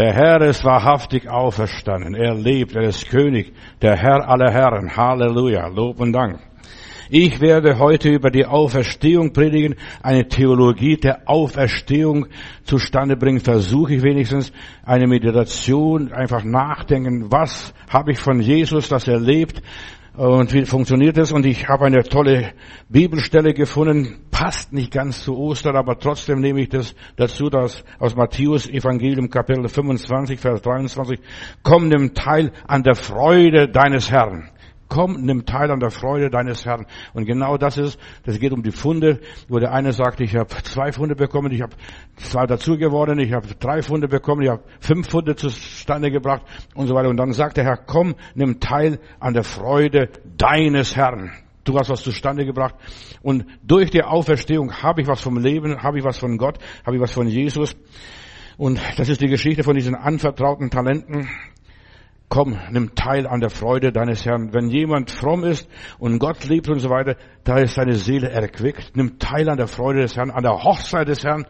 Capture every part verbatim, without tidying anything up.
Der Herr ist wahrhaftig auferstanden. Er lebt, er ist König, der Herr aller Herren. Halleluja, Lob und Dank. Ich werde heute über die Auferstehung predigen, eine Theologie der Auferstehung zustande bringen. Versuche ich wenigstens eine Meditation, einfach nachdenken, was habe ich von Jesus, dass er lebt und wie funktioniert es. Und ich habe eine tolle Bibelstelle gefunden, passt nicht ganz zu Ostern, aber trotzdem nehme ich das dazu, dass aus Matthäus Evangelium Kapitel fünfundzwanzig, Vers dreiundzwanzig, komm nimm teil an der Freude deines Herrn. Komm, nimm teil an der Freude deines Herrn. Und genau das ist, das geht um die Pfunde, wo der eine sagt, ich habe zwei Pfunde bekommen, ich habe zwei dazu geworden, ich habe drei Pfunde bekommen, ich habe fünf Pfunde zustande gebracht und so weiter. Und dann sagt der Herr, komm, nimm teil an der Freude deines Herrn. Du hast was zustande gebracht. Und durch die Auferstehung habe ich was vom Leben, habe ich was von Gott, habe ich was von Jesus. Und das ist die Geschichte von diesen anvertrauten Talenten. Komm, nimm teil an der Freude deines Herrn. Wenn jemand fromm ist und Gott liebt und so weiter, da ist seine Seele erquickt. Nimm teil an der Freude des Herrn, an der Hochzeit des Herrn.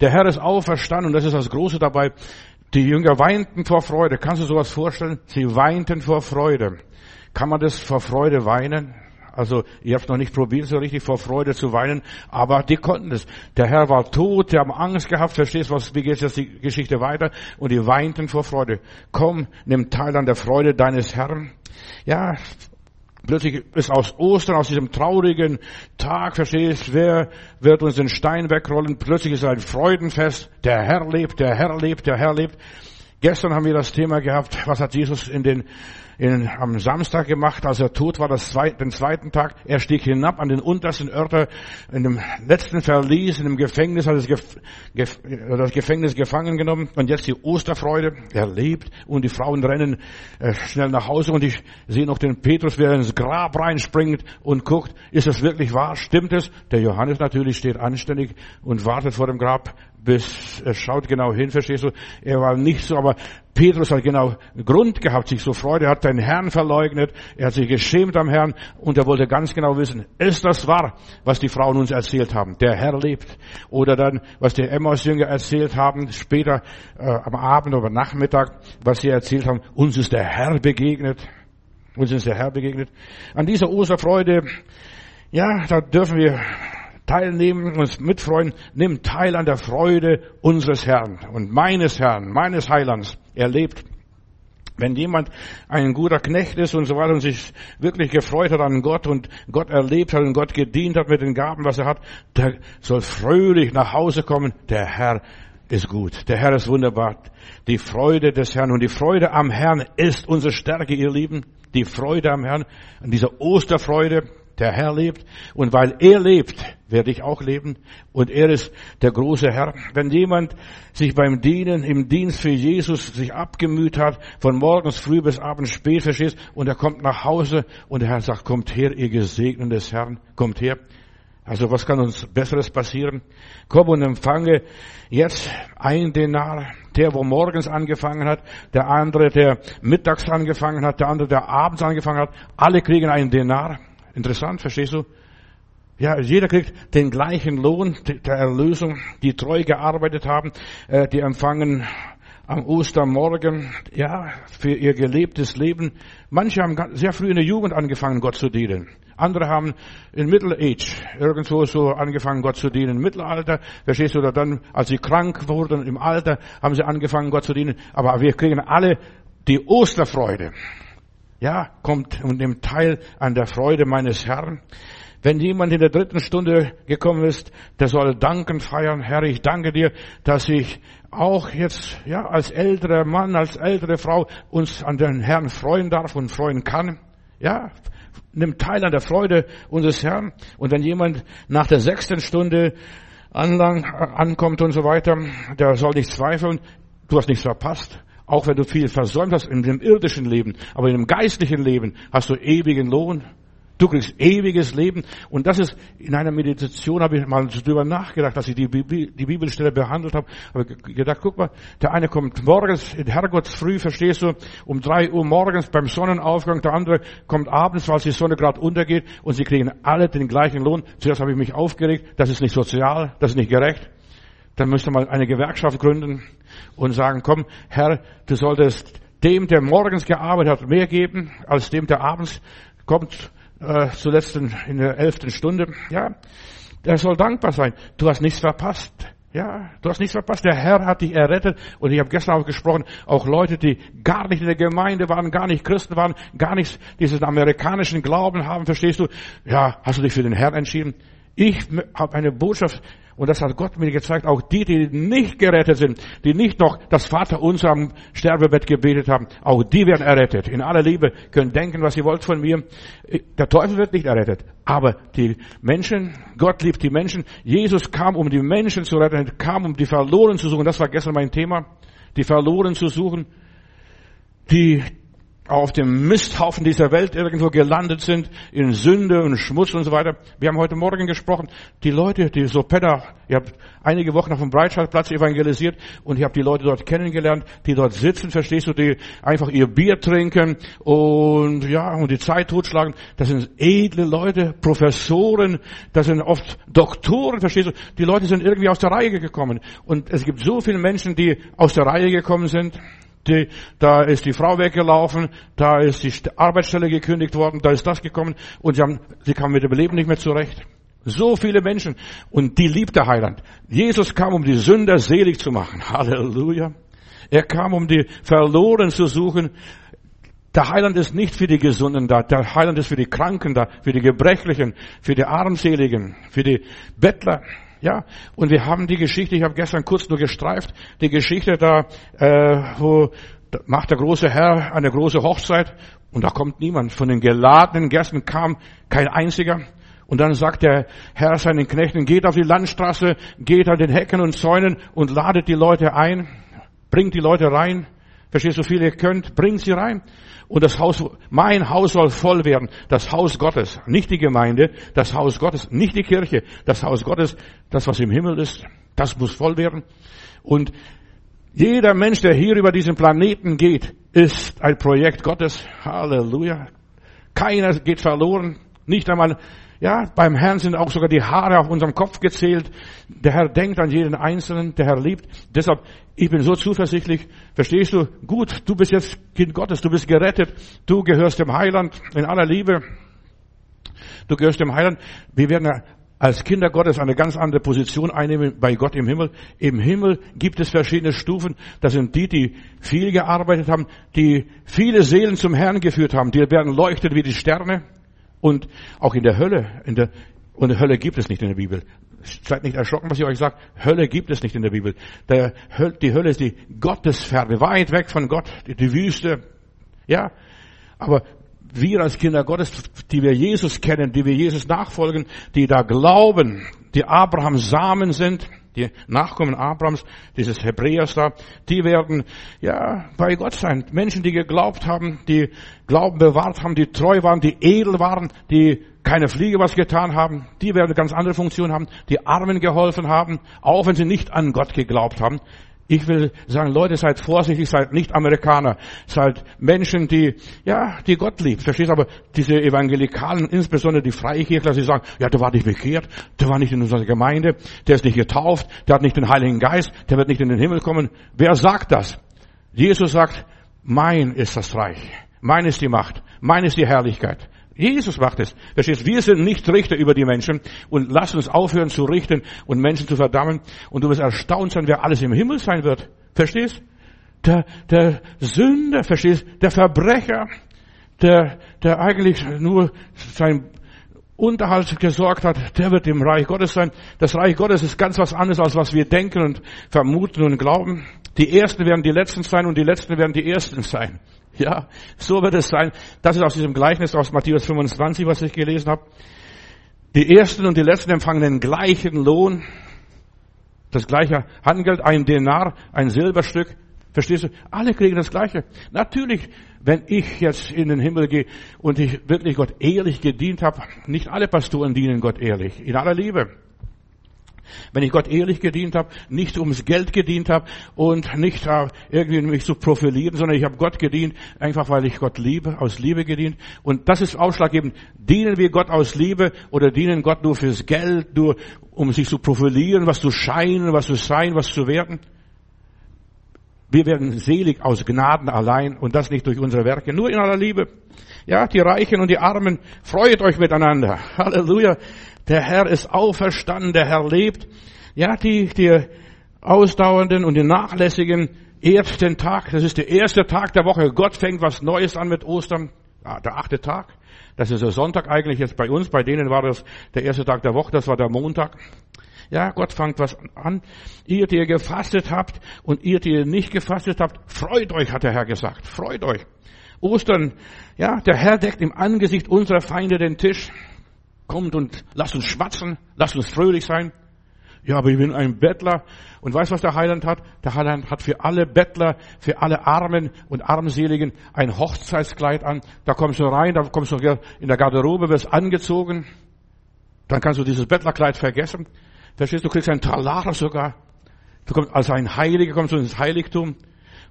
Der Herr ist auferstanden und das ist das Große dabei. Die Jünger weinten vor Freude. Kannst du sowas vorstellen? Sie weinten vor Freude. Kann man das vor Freude weinen? Also, ihr habt noch nicht probiert, so richtig vor Freude zu weinen, aber die konnten es. Der Herr war tot, die haben Angst gehabt, verstehst du, wie geht jetzt die Geschichte weiter? Und die weinten vor Freude. Komm, nimm teil an der Freude deines Herrn. Ja, plötzlich ist aus Ostern, aus diesem traurigen Tag, verstehst du, wer wird uns den Stein wegrollen? Plötzlich ist ein Freudenfest, der Herr lebt, der Herr lebt, der Herr lebt. Gestern haben wir das Thema gehabt, was hat Jesus in den, in, am Samstag gemacht, als er tot war, das zweit, den zweiten Tag. Er stieg hinab an den untersten Örter, in dem letzten Verlies, in dem Gefängnis, hat das, Gef, Gef, das Gefängnis gefangen genommen. Und jetzt die Osterfreude, er lebt und die Frauen rennen äh, schnell nach Hause. Und ich sehe noch den Petrus, wie er ins Grab reinspringt und guckt, ist es wirklich wahr, stimmt es? Der Johannes natürlich steht anständig und wartet vor dem Grab. Bis, er schaut genau hin, verstehst du? Er war nicht so, aber Petrus hat genau Grund gehabt, sich so Freude, er hat den Herrn verleugnet, er hat sich geschämt am Herrn und er wollte ganz genau wissen, ist das wahr, was die Frauen uns erzählt haben? Der Herr lebt. Oder dann, was die Emmaus-Jünger erzählt haben, später äh, am Abend oder Nachmittag, was sie erzählt haben, uns ist der Herr begegnet. Uns ist der Herr begegnet. An dieser Osterfreude, ja, da dürfen wir teilnehmen, uns mitfreuen, nimm teil an der Freude unseres Herrn und meines Herrn, meines Heilands. Er lebt. Wenn jemand ein guter Knecht ist und so weiter und sich wirklich gefreut hat an Gott und Gott erlebt hat und Gott gedient hat mit den Gaben, was er hat, der soll fröhlich nach Hause kommen. Der Herr ist gut. Der Herr ist wunderbar. Die Freude des Herrn und die Freude am Herrn ist unsere Stärke, ihr Lieben. Die Freude am Herrn, an dieser Osterfreude. Der Herr lebt und weil er lebt, werde ich auch leben und er ist der große Herr. Wenn jemand sich beim Dienen, im Dienst für Jesus sich abgemüht hat, von morgens früh bis abends spät, verstehst, und er kommt nach Hause und der Herr sagt, kommt her, ihr Gesegneten des Herrn, kommt her. Also was kann uns Besseres passieren? Komm und empfange jetzt ein Denar, der wo morgens angefangen hat, der andere, der mittags angefangen hat, der andere, der abends angefangen hat, alle kriegen einen Denar. Interessant, verstehst du? Ja, jeder kriegt den gleichen Lohn der Erlösung, die treu gearbeitet haben, die empfangen am Ostermorgen, ja, für ihr gelebtes Leben. Manche haben sehr früh in der Jugend angefangen, Gott zu dienen. Andere haben in Middle Age irgendwo so angefangen, Gott zu dienen. Im Mittelalter, verstehst du, oder dann, als sie krank wurden, im Alter, haben sie angefangen, Gott zu dienen. Aber wir kriegen alle die Osterfreude. Ja, kommt und nimmt teil an der Freude meines Herrn. Wenn jemand in der dritten Stunde gekommen ist, der soll danken feiern. Herr, ich danke dir, dass ich auch jetzt, ja, als älterer Mann, als ältere Frau uns an den Herrn freuen darf und freuen kann. Ja, nimmt teil an der Freude unseres Herrn. Und wenn jemand nach der sechsten Stunde anlang, ankommt und so weiter, der soll nicht zweifeln. Du hast nichts verpasst. Auch wenn du viel versäumt hast in dem irdischen Leben, aber in dem geistlichen Leben hast du ewigen Lohn. Du kriegst ewiges Leben. Und das ist, in einer Meditation habe ich mal drüber nachgedacht, dass ich die, Bibel, die Bibelstelle behandelt habe. Habe gedacht, guck mal, der eine kommt morgens, in Herrgotts früh, verstehst du, um drei Uhr morgens beim Sonnenaufgang, der andere kommt abends, weil die Sonne gerade untergeht und sie kriegen alle den gleichen Lohn. Zuerst habe ich mich aufgeregt, das ist nicht sozial, das ist nicht gerecht. Dann müsste man eine Gewerkschaft gründen und sagen, komm, Herr, du solltest dem, der morgens gearbeitet hat, mehr geben, als dem, der abends kommt, äh, zuletzt in der elften Stunde. Ja, der soll dankbar sein. Du hast nichts verpasst. Ja, du hast nichts verpasst. Der Herr hat dich errettet. Und ich habe gestern auch gesprochen, auch Leute, die gar nicht in der Gemeinde waren, gar nicht Christen waren, gar nichts diesen amerikanischen Glauben haben, verstehst du? Ja, hast du dich für den Herrn entschieden? Ich habe eine Botschaft, und das hat Gott mir gezeigt, auch die, die nicht gerettet sind, die nicht noch das Vaterunser am Sterbebett gebetet haben, auch die werden errettet. In aller Liebe, können denken, was ihr wollt von mir. Der Teufel wird nicht errettet, aber die Menschen, Gott liebt die Menschen. Jesus kam, um die Menschen zu retten, er kam, um die Verlorenen zu suchen. Das war gestern mein Thema, die Verlorenen zu suchen, die auf dem Misthaufen dieser Welt irgendwo gelandet sind, in Sünde und Schmutz und so weiter. Wir haben heute Morgen gesprochen, die Leute, die so Penner, ihr habt einige Wochen auf dem Breitscheidplatz evangelisiert und ich habe die Leute dort kennengelernt, die dort sitzen, verstehst du, die einfach ihr Bier trinken und ja, und die Zeit totschlagen. Das sind edle Leute, Professoren, das sind oft Doktoren, verstehst du. Die Leute sind irgendwie aus der Reihe gekommen und es gibt so viele Menschen, die aus der Reihe gekommen sind. Die, da ist die Frau weggelaufen, da ist die Arbeitsstelle gekündigt worden, da ist das gekommen und sie, haben, sie kamen mit dem Leben nicht mehr zurecht. So viele Menschen und die liebt der Heiland. Jesus kam, um die Sünder selig zu machen. Halleluja. Er kam, um die Verlorenen zu suchen. Der Heiland ist nicht für die Gesunden da, der Heiland ist für die Kranken da, für die Gebrechlichen, für die Armseligen, für die Bettler. Ja, und wir haben die Geschichte, ich habe gestern kurz nur gestreift, die Geschichte da, äh, wo macht der große Herr eine große Hochzeit und da kommt niemand. Von den geladenen Gästen kam kein einziger. Und dann sagt der Herr seinen Knechten, geht auf die Landstraße, geht an den Hecken und Zäunen und ladet die Leute ein, bringt die Leute rein. Verstehst du, so viele ihr könnt, bringt sie rein. Und das Haus, mein Haus soll voll werden. Das Haus Gottes, nicht die Gemeinde, das Haus Gottes, nicht die Kirche, das Haus Gottes, das was im Himmel ist, das muss voll werden. Und jeder Mensch, der hier über diesen Planeten geht, ist ein Projekt Gottes. Halleluja. Keiner geht verloren. Nicht einmal, ja, beim Herrn sind auch sogar die Haare auf unserem Kopf gezählt. Der Herr denkt an jeden Einzelnen, der Herr liebt. Deshalb, ich bin so zuversichtlich, verstehst du? Gut, du bist jetzt Kind Gottes, du bist gerettet, du gehörst dem Heiland in aller Liebe. Du gehörst dem Heiland. Wir werden als Kinder Gottes eine ganz andere Position einnehmen bei Gott im Himmel. Im Himmel gibt es verschiedene Stufen. Das sind die, die viel gearbeitet haben, die viele Seelen zum Herrn geführt haben. Die werden leuchten wie die Sterne. Und auch in der Hölle, in der, und Hölle gibt es nicht in der Bibel. Seid nicht erschrocken, was ich euch sage. Hölle gibt es nicht in der Bibel. Der, die Hölle ist die Gottesferne, weit weg von Gott, die, die Wüste. Ja. Aber wir als Kinder Gottes, die wir Jesus kennen, die wir Jesus nachfolgen, die da glauben, die Abrahams Samen sind, die Nachkommen Abrahams, dieses Hebräers da, die werden, ja, bei Gott sein. Menschen, die geglaubt haben, die Glauben bewahrt haben, die treu waren, die edel waren, die keine Fliege was getan haben, die werden eine ganz andere Funktion haben, die Armen geholfen haben, auch wenn sie nicht an Gott geglaubt haben. Ich will sagen, Leute, seid vorsichtig, seid nicht Amerikaner, seid Menschen, die, ja, die Gott liebt. Verstehst du? Aber diese Evangelikalen, insbesondere die Freikirchler, sie sagen, ja, der war nicht bekehrt, der war nicht in unserer Gemeinde, der ist nicht getauft, der hat nicht den Heiligen Geist, der wird nicht in den Himmel kommen. Wer sagt das? Jesus sagt, mein ist das Reich, mein ist die Macht, mein ist die Herrlichkeit. Jesus macht es. Verstehst? Wir sind nicht Richter über die Menschen und lass uns aufhören zu richten und Menschen zu verdammen. Und du wirst erstaunt sein, wer alles im Himmel sein wird. Verstehst? Der, der Sünder, verstehst? Der Verbrecher, der, der eigentlich nur sein Unterhalt gesorgt hat, der wird im Reich Gottes sein. Das Reich Gottes ist ganz was anderes, als was wir denken und vermuten und glauben. Die Ersten werden die Letzten sein und die Letzten werden die Ersten sein. Ja, so wird es sein. Das ist aus diesem Gleichnis aus Matthäus fünfundzwanzig, was ich gelesen habe. Die Ersten und die Letzten empfangen den gleichen Lohn. Das gleiche Handgeld, ein Denar, ein Silberstück. Verstehst du? Alle kriegen das Gleiche. Natürlich, wenn ich jetzt in den Himmel gehe und ich wirklich Gott ehrlich gedient habe, nicht alle Pastoren dienen Gott ehrlich, in aller Liebe. Wenn ich Gott ehrlich gedient habe, nicht ums Geld gedient habe und nicht irgendwie mich zu profilieren, sondern ich habe Gott gedient, einfach weil ich Gott liebe, aus Liebe gedient. Und das ist ausschlaggebend. Dienen wir Gott aus Liebe oder dienen Gott nur fürs Geld, nur um sich zu profilieren, was zu scheinen, was zu sein, was zu werden? Wir werden selig aus Gnaden allein und das nicht durch unsere Werke, nur in aller Liebe. Ja, die Reichen und die Armen, freut euch miteinander. Halleluja. Der Herr ist auferstanden, der Herr lebt. Ja, die, die Ausdauernden und die Nachlässigen ehrt den Tag. Das ist der erste Tag der Woche. Gott fängt was Neues an mit Ostern. Ah, der achte Tag. Das ist der Sonntag eigentlich jetzt bei uns. Bei denen war das der erste Tag der Woche. Das war der Montag. Ja, Gott fängt was an. Ihr, die ihr gefastet habt und ihr, die ihr nicht gefastet habt, freut euch, hat der Herr gesagt. Freut euch. Ostern, ja, der Herr deckt im Angesicht unserer Feinde den Tisch. Kommt und lasst uns schwatzen, lasst uns fröhlich sein. Ja, aber ich bin ein Bettler. Und weißt du, was der Heiland hat? Der Heiland hat für alle Bettler, für alle Armen und Armseligen ein Hochzeitskleid an. Da kommst du rein, da kommst du in der Garderobe, wirst angezogen. Dann kannst du dieses Bettlerkleid vergessen. Verstehst du, du kriegst einen Talar sogar. Du kommst als ein Heiliger, kommst du ins Heiligtum.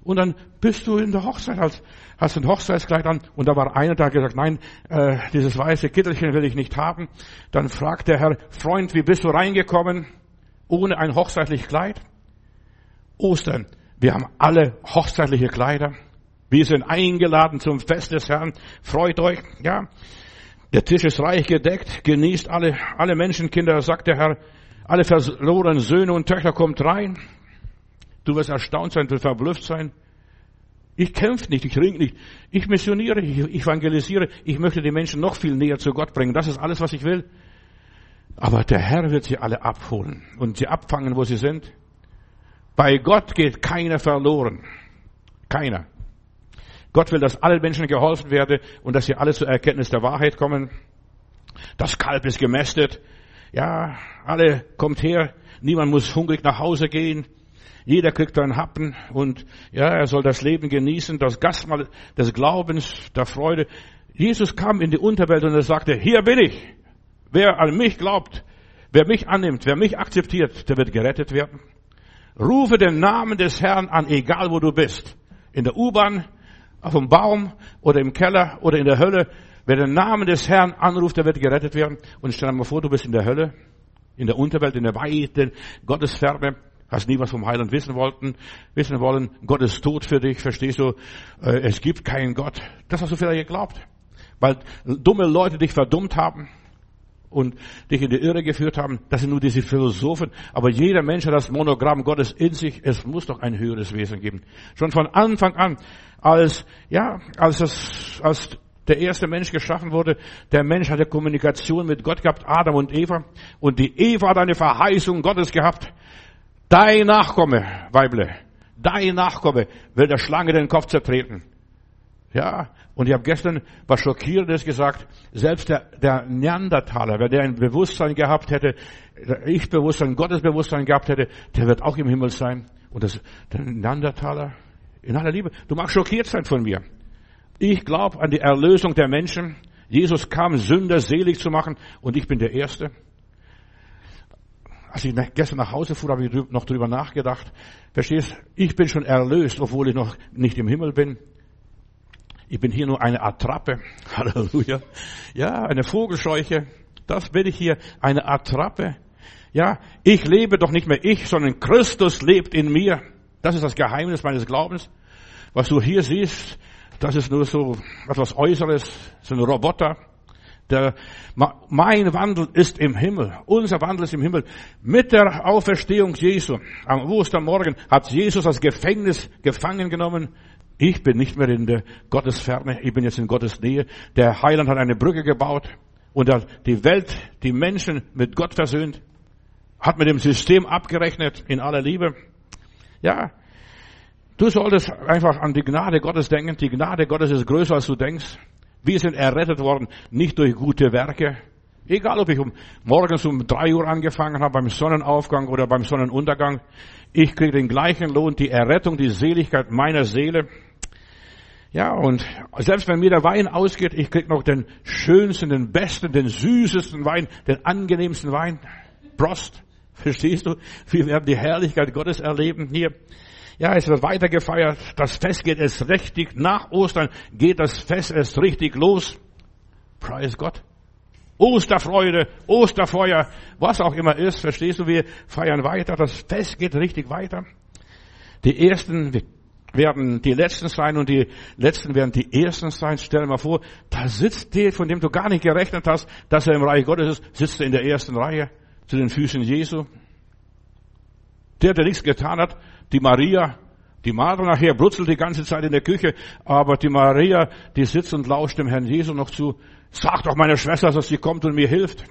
Und dann bist du in der Hochzeit, hast, hast ein Hochzeitskleid an. Und da war einer, der hat gesagt, nein, äh, dieses weiße Kittelchen will ich nicht haben. Dann fragt der Herr, Freund, wie bist du reingekommen ohne ein hochzeitliches Kleid? Ostern, wir haben alle hochzeitliche Kleider. Wir sind eingeladen zum Fest des Herrn. Freut euch, ja. Der Tisch ist reich gedeckt, genießt alle, alle Menschenkinder, sagt der Herr. Alle verlorenen Söhne und Töchter kommt rein. Du wirst erstaunt sein, du wirst verblüfft sein. Ich kämpfe nicht, ich ringe nicht. Ich missioniere, ich evangelisiere. Ich möchte die Menschen noch viel näher zu Gott bringen. Das ist alles, was ich will. Aber der Herr wird sie alle abholen und sie abfangen, wo sie sind. Bei Gott geht keiner verloren. Keiner. Gott will, dass allen Menschen geholfen werde und dass sie alle zur Erkenntnis der Wahrheit kommen. Das Kalb ist gemästet. Ja, alle kommt her. Niemand muss hungrig nach Hause gehen. Jeder kriegt einen Happen und ja, er soll das Leben genießen, das Gastmahl des Glaubens, der Freude. Jesus kam in die Unterwelt und er sagte, hier bin ich. Wer an mich glaubt, wer mich annimmt, wer mich akzeptiert, der wird gerettet werden. Rufe den Namen des Herrn an, egal wo du bist. In der U-Bahn, auf dem Baum oder im Keller oder in der Hölle. Wer den Namen des Herrn anruft, der wird gerettet werden. Und stell dir mal vor, du bist in der Hölle, in der Unterwelt, in der weiten Gottesferne. Hast nie was vom Heiland wissen wollten, wissen wollen. Gott ist tot für dich, verstehst du? Es gibt keinen Gott. Das hast du vielleicht geglaubt, weil dumme Leute dich verdummt haben und dich in die Irre geführt haben. Das sind nur diese Philosophen. Aber jeder Mensch hat das Monogramm Gottes in sich. Es muss doch ein höheres Wesen geben. Schon von Anfang an, als ja, als das, als der erste Mensch geschaffen wurde, der Mensch hatte Kommunikation mit Gott gehabt, Adam und Eva. Und die Eva hat eine Verheißung Gottes gehabt. Dein Nachkomme, Weible, dein Nachkomme will der Schlange den Kopf zertreten. Ja, und ich habe gestern was Schockierendes gesagt. Selbst der, der Neandertaler, wenn der ein Bewusstsein gehabt hätte, Ich-Bewusstsein, Gottesbewusstsein gehabt hätte, der wird auch im Himmel sein. Und das, der Neandertaler, in aller Liebe, du magst schockiert sein von mir. Ich glaube an die Erlösung der Menschen. Jesus kam, Sünder selig zu machen und ich bin der Erste. Als ich gestern nach Hause fuhr, habe ich noch drüber nachgedacht. Verstehst, ich bin schon erlöst, obwohl ich noch nicht im Himmel bin. Ich bin hier nur eine Attrappe. Halleluja. Ja, eine Vogelscheuche. Das bin ich hier, eine Attrappe. Ja, ich lebe doch nicht mehr ich, sondern Christus lebt in mir. Das ist das Geheimnis meines Glaubens. Was du hier siehst, das ist nur so etwas Äußeres, so ein Roboter. Der, mein Wandel ist im Himmel. Unser Wandel ist im Himmel. Mit der Auferstehung Jesu am Ostermorgen hat Jesus das Gefängnis gefangen genommen. Ich bin nicht mehr in der Gottesferne. Ich bin jetzt in Gottes Nähe. Der Heiland hat eine Brücke gebaut und hat die Welt, die Menschen mit Gott versöhnt. Hat mit dem System abgerechnet in aller Liebe. Ja. Du solltest einfach an die Gnade Gottes denken. Die Gnade Gottes ist größer, als du denkst. Wir sind errettet worden, nicht durch gute Werke. Egal, ob ich um morgens um drei Uhr angefangen habe, beim Sonnenaufgang oder beim Sonnenuntergang. Ich kriege den gleichen Lohn, die Errettung, die Seligkeit meiner Seele. Ja, und selbst wenn mir der Wein ausgeht, ich kriege noch den schönsten, den besten, den süßesten Wein, den angenehmsten Wein. Prost, Verstehst du? Wir werden die Herrlichkeit Gottes erleben hier. Ja, es wird weiter gefeiert. Das Fest geht erst richtig. Nach Ostern geht das Fest erst richtig los. Preis Gott. Osterfreude, Osterfeuer, was auch immer ist. Verstehst du? Wir feiern weiter. Das Fest geht richtig weiter. Die Ersten werden die Letzten sein und die Letzten werden die Ersten sein. Stell dir mal vor, da sitzt der, von dem du gar nicht gerechnet hast, dass er im Reich Gottes ist, sitzt er in der ersten Reihe zu den Füßen Jesu. Der, der nichts getan hat, die Maria, die Martha nachher brutzelt die ganze Zeit in der Küche, aber die Maria, die sitzt und lauscht dem Herrn Jesu noch zu. Sag doch meiner Schwester, dass sie kommt und mir hilft.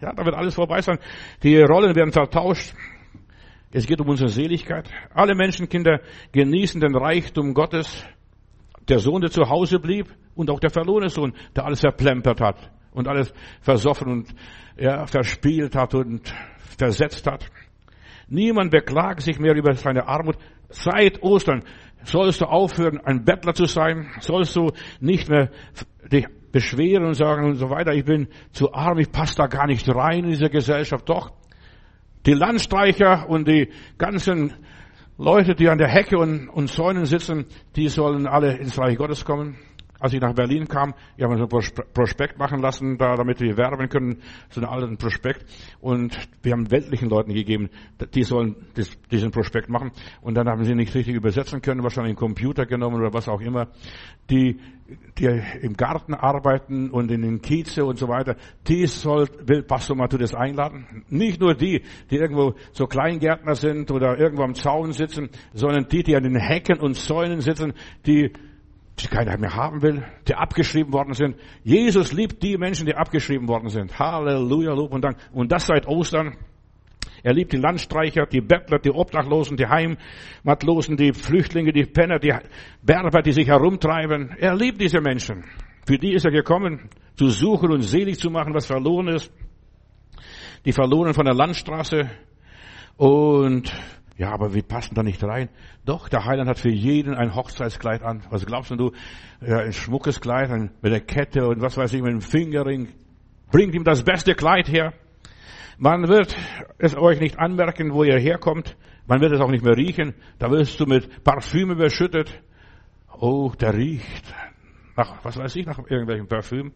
Ja, da wird alles vorbei sein. Die Rollen werden vertauscht. Es geht um unsere Seligkeit. Alle Menschenkinder genießen den Reichtum Gottes. Der Sohn, der zu Hause blieb, und auch der verlorene Sohn, der alles verplempert hat und alles versoffen und ja, verspielt hat und versetzt hat. Niemand beklagt sich mehr über seine Armut. Seit Ostern sollst du aufhören, ein Bettler zu sein. Sollst du nicht mehr dich beschweren und sagen und so weiter, ich bin zu arm, ich passe da gar nicht rein in diese Gesellschaft. Doch, die Landstreicher und die ganzen Leute, die an der Hecke und, und Zäunen sitzen, die sollen alle ins Reich Gottes kommen. Als ich nach Berlin kam, ich habe so ein Prospekt machen lassen, da, damit wir werben können, so einen alten Prospekt. Und wir haben weltlichen Leuten gegeben, die sollen diesen Prospekt machen. Und dann haben sie nicht richtig übersetzen können, wahrscheinlich einen Computer genommen oder was auch immer. Die, die im Garten arbeiten und in den Kieze und so weiter, die soll, will Pastor Matutis einladen. Nicht nur die, die irgendwo so Kleingärtner sind oder irgendwo am Zaun sitzen, sondern die, die an den Hecken und Zäunen sitzen, die die keiner mehr haben will, die abgeschrieben worden sind. Jesus liebt die Menschen, die abgeschrieben worden sind. Halleluja, Lob und Dank. Und das seit Ostern. Er liebt die Landstreicher, die Bettler, die Obdachlosen, die Heimatlosen, die Flüchtlinge, die Penner, die Berber, die sich herumtreiben. Er liebt diese Menschen. Für die ist er gekommen, zu suchen und selig zu machen, was verloren ist. Die Verlorenen von der Landstraße. Und ja, aber wir passen da nicht rein. Doch, der Heiland hat für jeden ein Hochzeitskleid an. Was glaubst du? Ja, ein schmuckes Kleid mit der Kette und was weiß ich, mit dem Fingerring. Bringt ihm das beste Kleid her. Man wird es euch nicht anmerken, wo ihr herkommt. Man wird es auch nicht mehr riechen. Da wirst du mit Parfüm überschüttet. Oh, der riecht nach, was weiß ich, nach irgendwelchem Parfüm.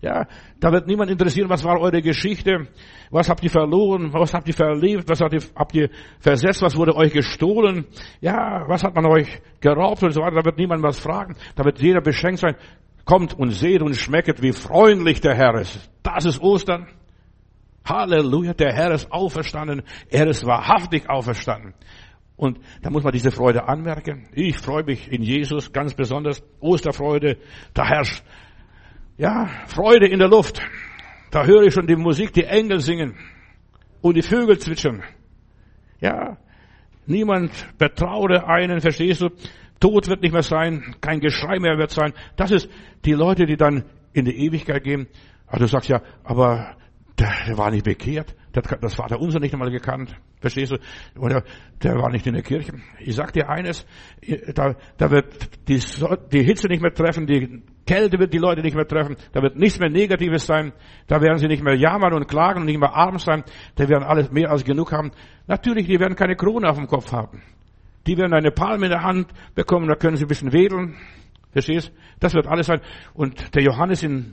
Ja, da wird niemand interessieren, was war eure Geschichte, was habt ihr verloren, was habt ihr verlebt, was habt ihr, habt ihr versetzt, was wurde euch gestohlen, ja, was hat man euch geraubt und so weiter, da wird niemand was fragen, da wird jeder beschenkt sein, kommt und seht und schmecket, wie freundlich der Herr ist. Das ist Ostern. Halleluja, der Herr ist auferstanden, er ist wahrhaftig auferstanden. Und da muss man diese Freude anmerken. Ich freue mich in Jesus ganz besonders, Osterfreude, da herrscht ja, Freude in der Luft. Da höre ich schon die Musik, die Engel singen und die Vögel zwitschern. Ja, niemand betraure einen, verstehst du? Tod wird nicht mehr sein, kein Geschrei mehr wird sein. Das ist die Leute, die dann in die Ewigkeit gehen. Aber du sagst ja, aber der war nicht bekehrt. Das Vater unser nicht einmal gekannt. Verstehst du? Oder der war nicht in der Kirche. Ich sag dir eines, da, da wird die, die Hitze nicht mehr treffen, die Kälte wird die Leute nicht mehr treffen, da wird nichts mehr Negatives sein, da werden sie nicht mehr jammern und klagen und nicht mehr arm sein, da werden alles mehr als genug haben. Natürlich, die werden keine Krone auf dem Kopf haben. Die werden eine Palme in der Hand bekommen, da können sie ein bisschen wedeln. Verstehst? Das wird alles sein. Und der Johannes in,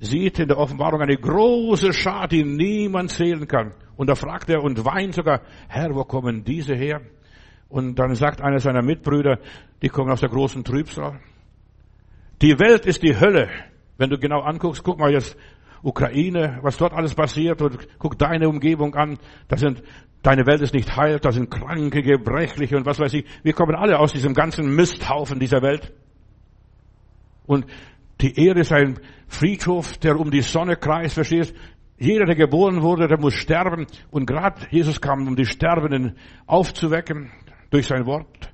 sieht in der Offenbarung eine große Schar, die niemand zählen kann. Und da fragt er und weint sogar, Herr, wo kommen diese her? Und dann sagt einer seiner Mitbrüder, die kommen aus der großen Trübsal. Die Welt ist die Hölle. Wenn du genau anguckst, guck mal jetzt Ukraine, was dort alles passiert, und guck deine Umgebung an. Das sind, deine Welt ist nicht heil, da sind Kranke, Gebrechliche und was weiß ich. Wir kommen alle aus diesem ganzen Misthaufen dieser Welt. Und die Erde ist ein Friedhof, der um die Sonne kreist, verstehst? Jeder, der geboren wurde, der muss sterben. Und gerade Jesus kam, um die Sterbenden aufzuwecken durch sein Wort.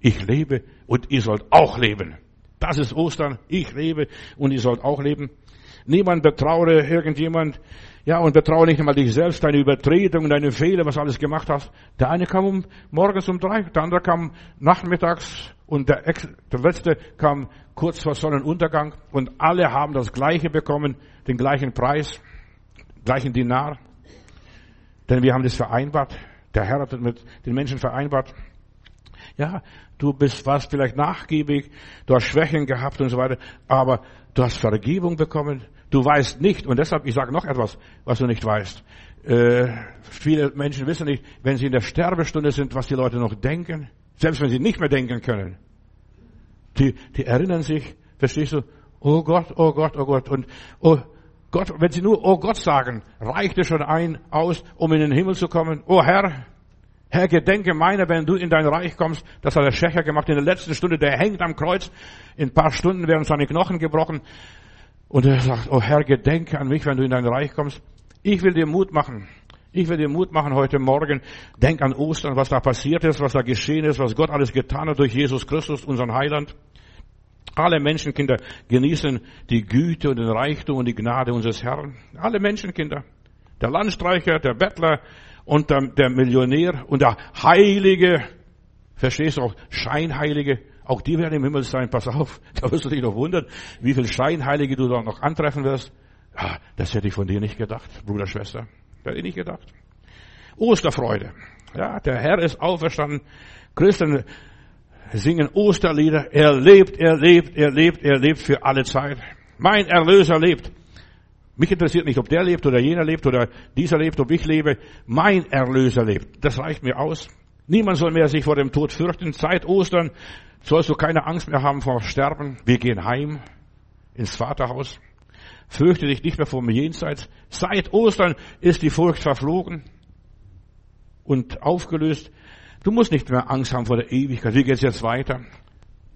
Ich lebe und ihr sollt auch leben. Das ist Ostern. Ich lebe und ihr sollt auch leben. Niemand betraue irgendjemand. Ja, und betraue nicht einmal dich selbst, deine Übertretung, deine Fehler, was du alles gemacht hast. Der eine kam um, morgens um drei, der andere kam nachmittags und der, Ex, der letzte kam kurz vor Sonnenuntergang. Und alle haben das Gleiche bekommen, den gleichen Preis, gleichen Dinar. Denn wir haben das vereinbart. Der Herr hat mit den Menschen vereinbart. Ja, du bist, warst vielleicht nachgiebig, du hast Schwächen gehabt und so weiter, aber du hast Vergebung bekommen. Du weißt nicht, und deshalb, ich sage noch etwas, was du nicht weißt. Äh, viele Menschen wissen nicht, wenn sie in der Sterbestunde sind, was die Leute noch denken. Selbst wenn sie nicht mehr denken können. Die, die erinnern sich, verstehst du, oh Gott, oh Gott, oh Gott. Und oh Gott, wenn sie nur oh Gott sagen, reicht es schon ein aus, um in den Himmel zu kommen. Oh Herr, Herr, gedenke meiner, wenn du in dein Reich kommst. Das hat der Schächer gemacht in der letzten Stunde. Der hängt am Kreuz. In ein paar Stunden werden seine Knochen gebrochen. Und er sagt, oh Herr, gedenke an mich, wenn du in dein Reich kommst. Ich will dir Mut machen. Ich will dir Mut machen heute Morgen. Denk an Ostern, was da passiert ist, was da geschehen ist, was Gott alles getan hat durch Jesus Christus, unseren Heiland. Alle Menschenkinder genießen die Güte und den Reichtum und die Gnade unseres Herrn. Alle Menschenkinder. Der Landstreicher, der Bettler und der, der Millionär und der Heilige, verstehst du auch, Scheinheilige, auch die werden im Himmel sein. Pass auf, da wirst du dich noch wundern, wie viel Scheinheilige du da noch antreffen wirst. Ja, das hätte ich von dir nicht gedacht, Bruder, Schwester. Das hätte ich nicht gedacht. Osterfreude. Ja, der Herr ist auferstanden. Christen singen Osterlieder. Er lebt, er lebt, er lebt, er lebt für alle Zeit. Mein Erlöser lebt. Mich interessiert nicht, ob der lebt oder jener lebt oder dieser lebt, ob ich lebe. Mein Erlöser lebt. Das reicht mir aus. Niemand soll mehr sich vor dem Tod fürchten. Seit Ostern sollst du keine Angst mehr haben vor Sterben. Wir gehen heim ins Vaterhaus. Fürchte dich nicht mehr vor dem Jenseits. Seit Ostern ist die Furcht verflogen und aufgelöst. Du musst nicht mehr Angst haben vor der Ewigkeit. Wie geht's jetzt weiter?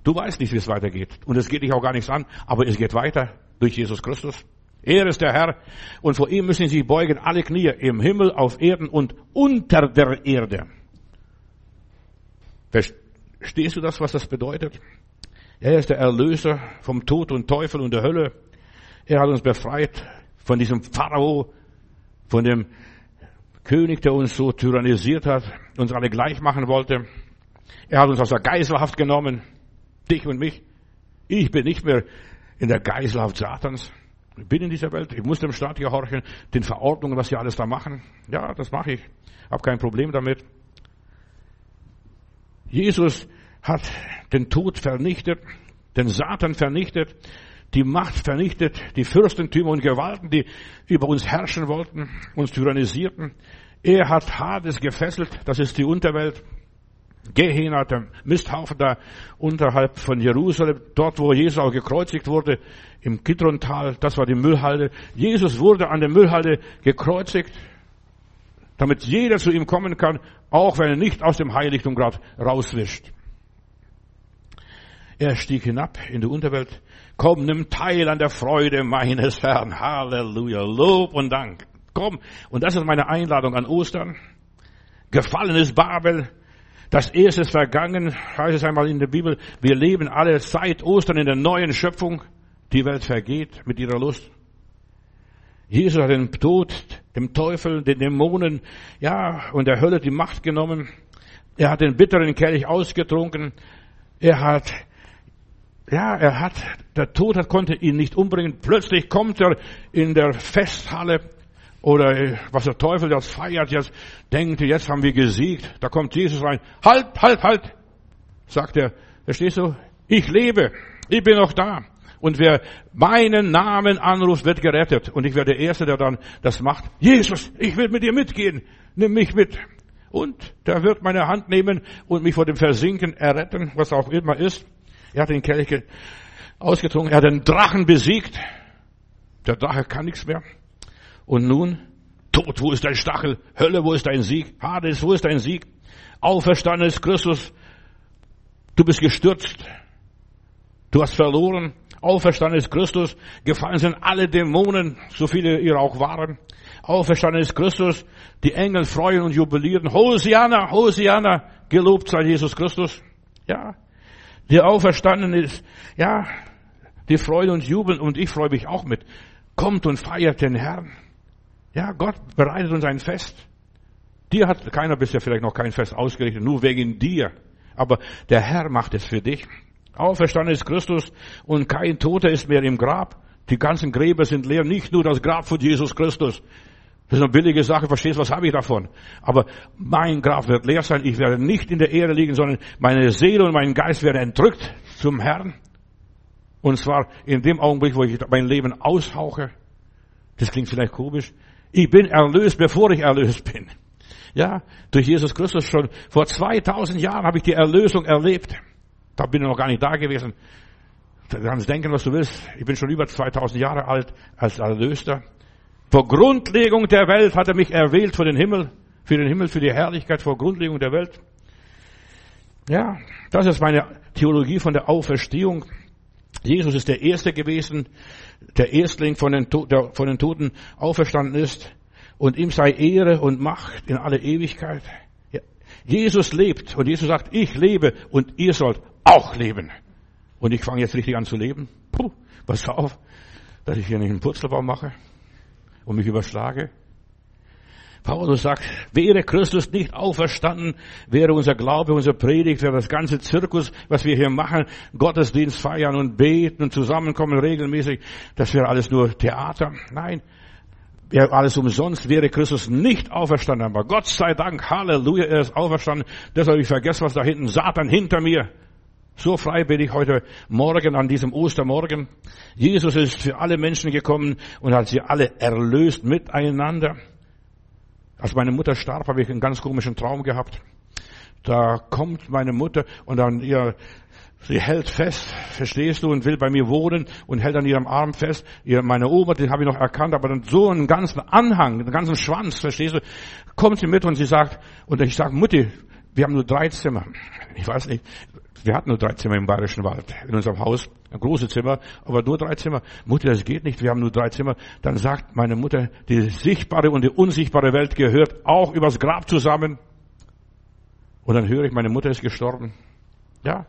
Du weißt nicht, wie es weitergeht. Und es geht dich auch gar nichts an, aber es geht weiter durch Jesus Christus. Er ist der Herr und vor ihm müssen sich beugen alle Knie im Himmel, auf Erden und unter der Erde. Verstehst du das, was das bedeutet? Er ist der Erlöser vom Tod und Teufel und der Hölle. Er hat uns befreit von diesem Pharao, von dem König, der uns so tyrannisiert hat, uns alle gleich machen wollte. Er hat uns aus der Geiselhaft genommen, dich und mich. Ich bin nicht mehr in der Geiselhaft Satans. Ich bin in dieser Welt, ich muss dem Staat gehorchen, den Verordnungen, was sie alles da machen. Ja, das mache ich, habe kein Problem damit. Jesus hat den Tod vernichtet, den Satan vernichtet, die Macht vernichtet, die Fürstentümer und Gewalten, die über uns herrschen wollten, uns tyrannisierten. Er hat Hades gefesselt, das ist die Unterwelt. Gehenna, der Misthaufen da unterhalb von Jerusalem, dort wo Jesus auch gekreuzigt wurde, im Kidrontal, das war die Müllhalde. Jesus wurde an der Müllhalde gekreuzigt, damit jeder zu ihm kommen kann, auch wenn er nicht aus dem Heiligtum gerade rauswischt. Er stieg hinab in die Unterwelt. Komm, nimm teil an der Freude meines Herrn. Halleluja, Lob und Dank. Komm, und das ist meine Einladung an Ostern. Gefallen ist Babel. Das erste ist vergangen, heißt es einmal in der Bibel. Wir leben alle seit Ostern in der neuen Schöpfung. Die Welt vergeht mit ihrer Lust. Jesus hat den Tod, dem Teufel, den Dämonen, ja, und der Hölle die Macht genommen. Er hat den bitteren Kelch ausgetrunken. Er hat Ja, er hat, der Tod hat, konnte ihn nicht umbringen. Plötzlich kommt er in der Festhalle oder was der Teufel das feiert jetzt, denkt, jetzt haben wir gesiegt. Da kommt Jesus rein. Halt, halt, halt, sagt er. Verstehst du? Ich lebe. Ich bin noch da. Und wer meinen Namen anruft, wird gerettet. Und ich werde der Erste, der dann das macht. Jesus, ich will mit dir mitgehen. Nimm mich mit. Und der wird meine Hand nehmen und mich vor dem Versinken erretten, was auch immer ist. Er hat den Kelch ausgetrunken, er hat den Drachen besiegt. Der Drache kann nichts mehr. Und nun, Tod, wo ist dein Stachel? Hölle, wo ist dein Sieg? Hades, wo ist dein Sieg? Auferstanden ist Christus. Du bist gestürzt. Du hast verloren. Auferstanden ist Christus. Gefallen sind alle Dämonen, so viele ihr auch waren. Auferstanden ist Christus. Die Engel freuen und jubilieren. Hosianna, Hosianna, gelobt sei Jesus Christus. Ja. Der auferstanden ist, ja, die Freude und Jubeln, und ich freue mich auch mit. Kommt und feiert den Herrn. Ja, Gott bereitet uns ein Fest. Dir hat keiner bisher vielleicht noch kein Fest ausgerichtet, nur wegen dir. Aber der Herr macht es für dich. Auferstanden ist Christus und kein Toter ist mehr im Grab. Die ganzen Gräber sind leer, nicht nur das Grab von Jesus Christus. Das ist eine billige Sache, verstehst du, was habe ich davon? Aber mein Grab wird leer sein, ich werde nicht in der Erde liegen, sondern meine Seele und mein Geist werden entrückt zum Herrn. Und zwar in dem Augenblick, wo ich mein Leben aushauche. Das klingt vielleicht komisch. Ich bin erlöst, bevor ich erlöst bin. Ja, durch Jesus Christus schon vor zweitausend Jahren habe ich die Erlösung erlebt. Da bin ich noch gar nicht da gewesen. Du kannst denken, was du willst. Ich bin schon über zweitausend Jahre alt als Erlöster. Vor Grundlegung der Welt hat er mich erwählt für den Himmel, für den Himmel, für die Herrlichkeit, vor Grundlegung der Welt. Ja, das ist meine Theologie von der Auferstehung. Jesus ist der Erste gewesen, der Erstling von den, der von den Toten auferstanden ist. Und ihm sei Ehre und Macht in alle Ewigkeit. Ja. Jesus lebt und Jesus sagt, ich lebe und ihr sollt auch leben. Und ich fange jetzt richtig an zu leben. Puh, pass auf, dass ich hier nicht einen Purzelbaum mache und mich überschlage. Paulus sagt, wäre Christus nicht auferstanden, wäre unser Glaube, unsere Predigt, wäre das ganze Zirkus, was wir hier machen, Gottesdienst feiern und beten und zusammenkommen regelmäßig, das wäre alles nur Theater. Nein, wäre alles umsonst, wäre Christus nicht auferstanden. Aber Gott sei Dank, Halleluja, er ist auferstanden. Deshalb ich vergesse, was da hinten, Satan hinter mir. So frei bin ich heute Morgen, an diesem Ostermorgen. Jesus ist für alle Menschen gekommen und hat sie alle erlöst miteinander. Als meine Mutter starb, habe ich einen ganz komischen Traum gehabt. Da kommt meine Mutter und dann ihr, sie hält fest, verstehst du, und will bei mir wohnen und hält an ihrem Arm fest. Ihr, meine Oma, die habe ich noch erkannt, aber dann so einen ganzen Anhang, einen ganzen Schwanz, verstehst du, kommt sie mit und sie sagt, und ich sage, Mutti, wir haben nur drei Zimmer. Ich weiß nicht. Wir hatten nur drei Zimmer im Bayerischen Wald, in unserem Haus. Ein großes Zimmer, aber nur drei Zimmer. Mutter, das geht nicht, wir haben nur drei Zimmer. Dann sagt meine Mutter, die sichtbare und die unsichtbare Welt gehört auch übers Grab zusammen. Und dann höre ich, meine Mutter ist gestorben. Ja,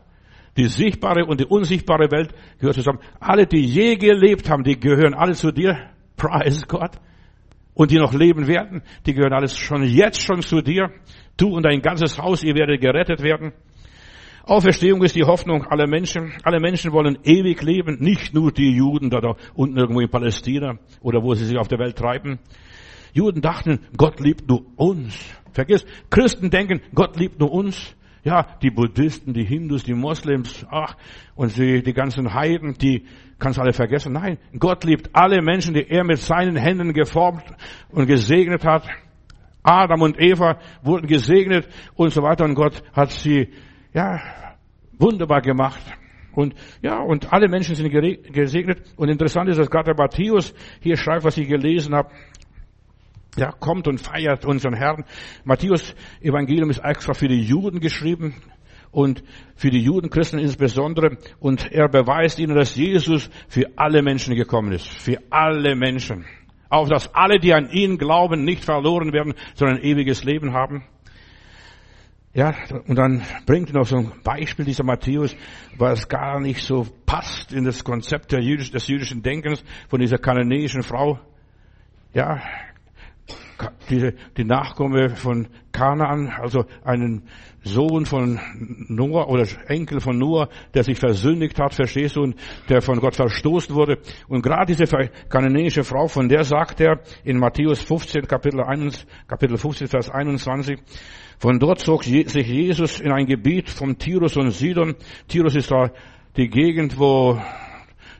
die sichtbare und die unsichtbare Welt gehört zusammen. Alle, die je gelebt haben, die gehören alle zu dir. Praise Gott. Und die noch leben werden, die gehören alles schon jetzt schon zu dir. Du und dein ganzes Haus, ihr werdet gerettet werden. Auferstehung ist die Hoffnung aller Menschen. Alle Menschen wollen ewig leben, nicht nur die Juden da, da unten irgendwo in Palästina oder wo sie sich auf der Welt treiben. Juden dachten, Gott liebt nur uns. Vergiss, Christen denken, Gott liebt nur uns. Ja, die Buddhisten, die Hindus, die Moslems, ach, und die, die ganzen Heiden, die kannst du alle vergessen. Nein, Gott liebt alle Menschen, die er mit seinen Händen geformt und gesegnet hat. Adam und Eva wurden gesegnet und so weiter und Gott hat sie ja, wunderbar gemacht. Und, ja, und alle Menschen sind gesegnet. Und interessant ist, dass gerade der Matthäus hier schreibt, was ich gelesen habe. Ja, kommt und feiert unseren Herrn. Matthäus Evangelium ist extra für die Juden geschrieben. Und für die Juden, Christen insbesondere. Und er beweist ihnen, dass Jesus für alle Menschen gekommen ist. Für alle Menschen. Auch, dass alle, die an ihn glauben, nicht verloren werden, sondern ewiges Leben haben. Ja, und dann bringt noch so ein Beispiel dieser Matthäus, was gar nicht so passt in das Konzept der jüdischen, des jüdischen Denkens von dieser kanaanäischen Frau. Ja, diese, die Nachkomme von Kanaan, also einen Sohn von Noah oder Enkel von Noah, der sich versündigt hat, verstehst du, und der von Gott verstoßen wurde. Und gerade diese kanaanäische Frau, von der sagt er in Matthäus fünfzehn, Kapitel fünfzehn, Vers einundzwanzig, von dort zog sich Jesus in ein Gebiet vom Tyrus und Sidon. Tyrus ist da die Gegend, wo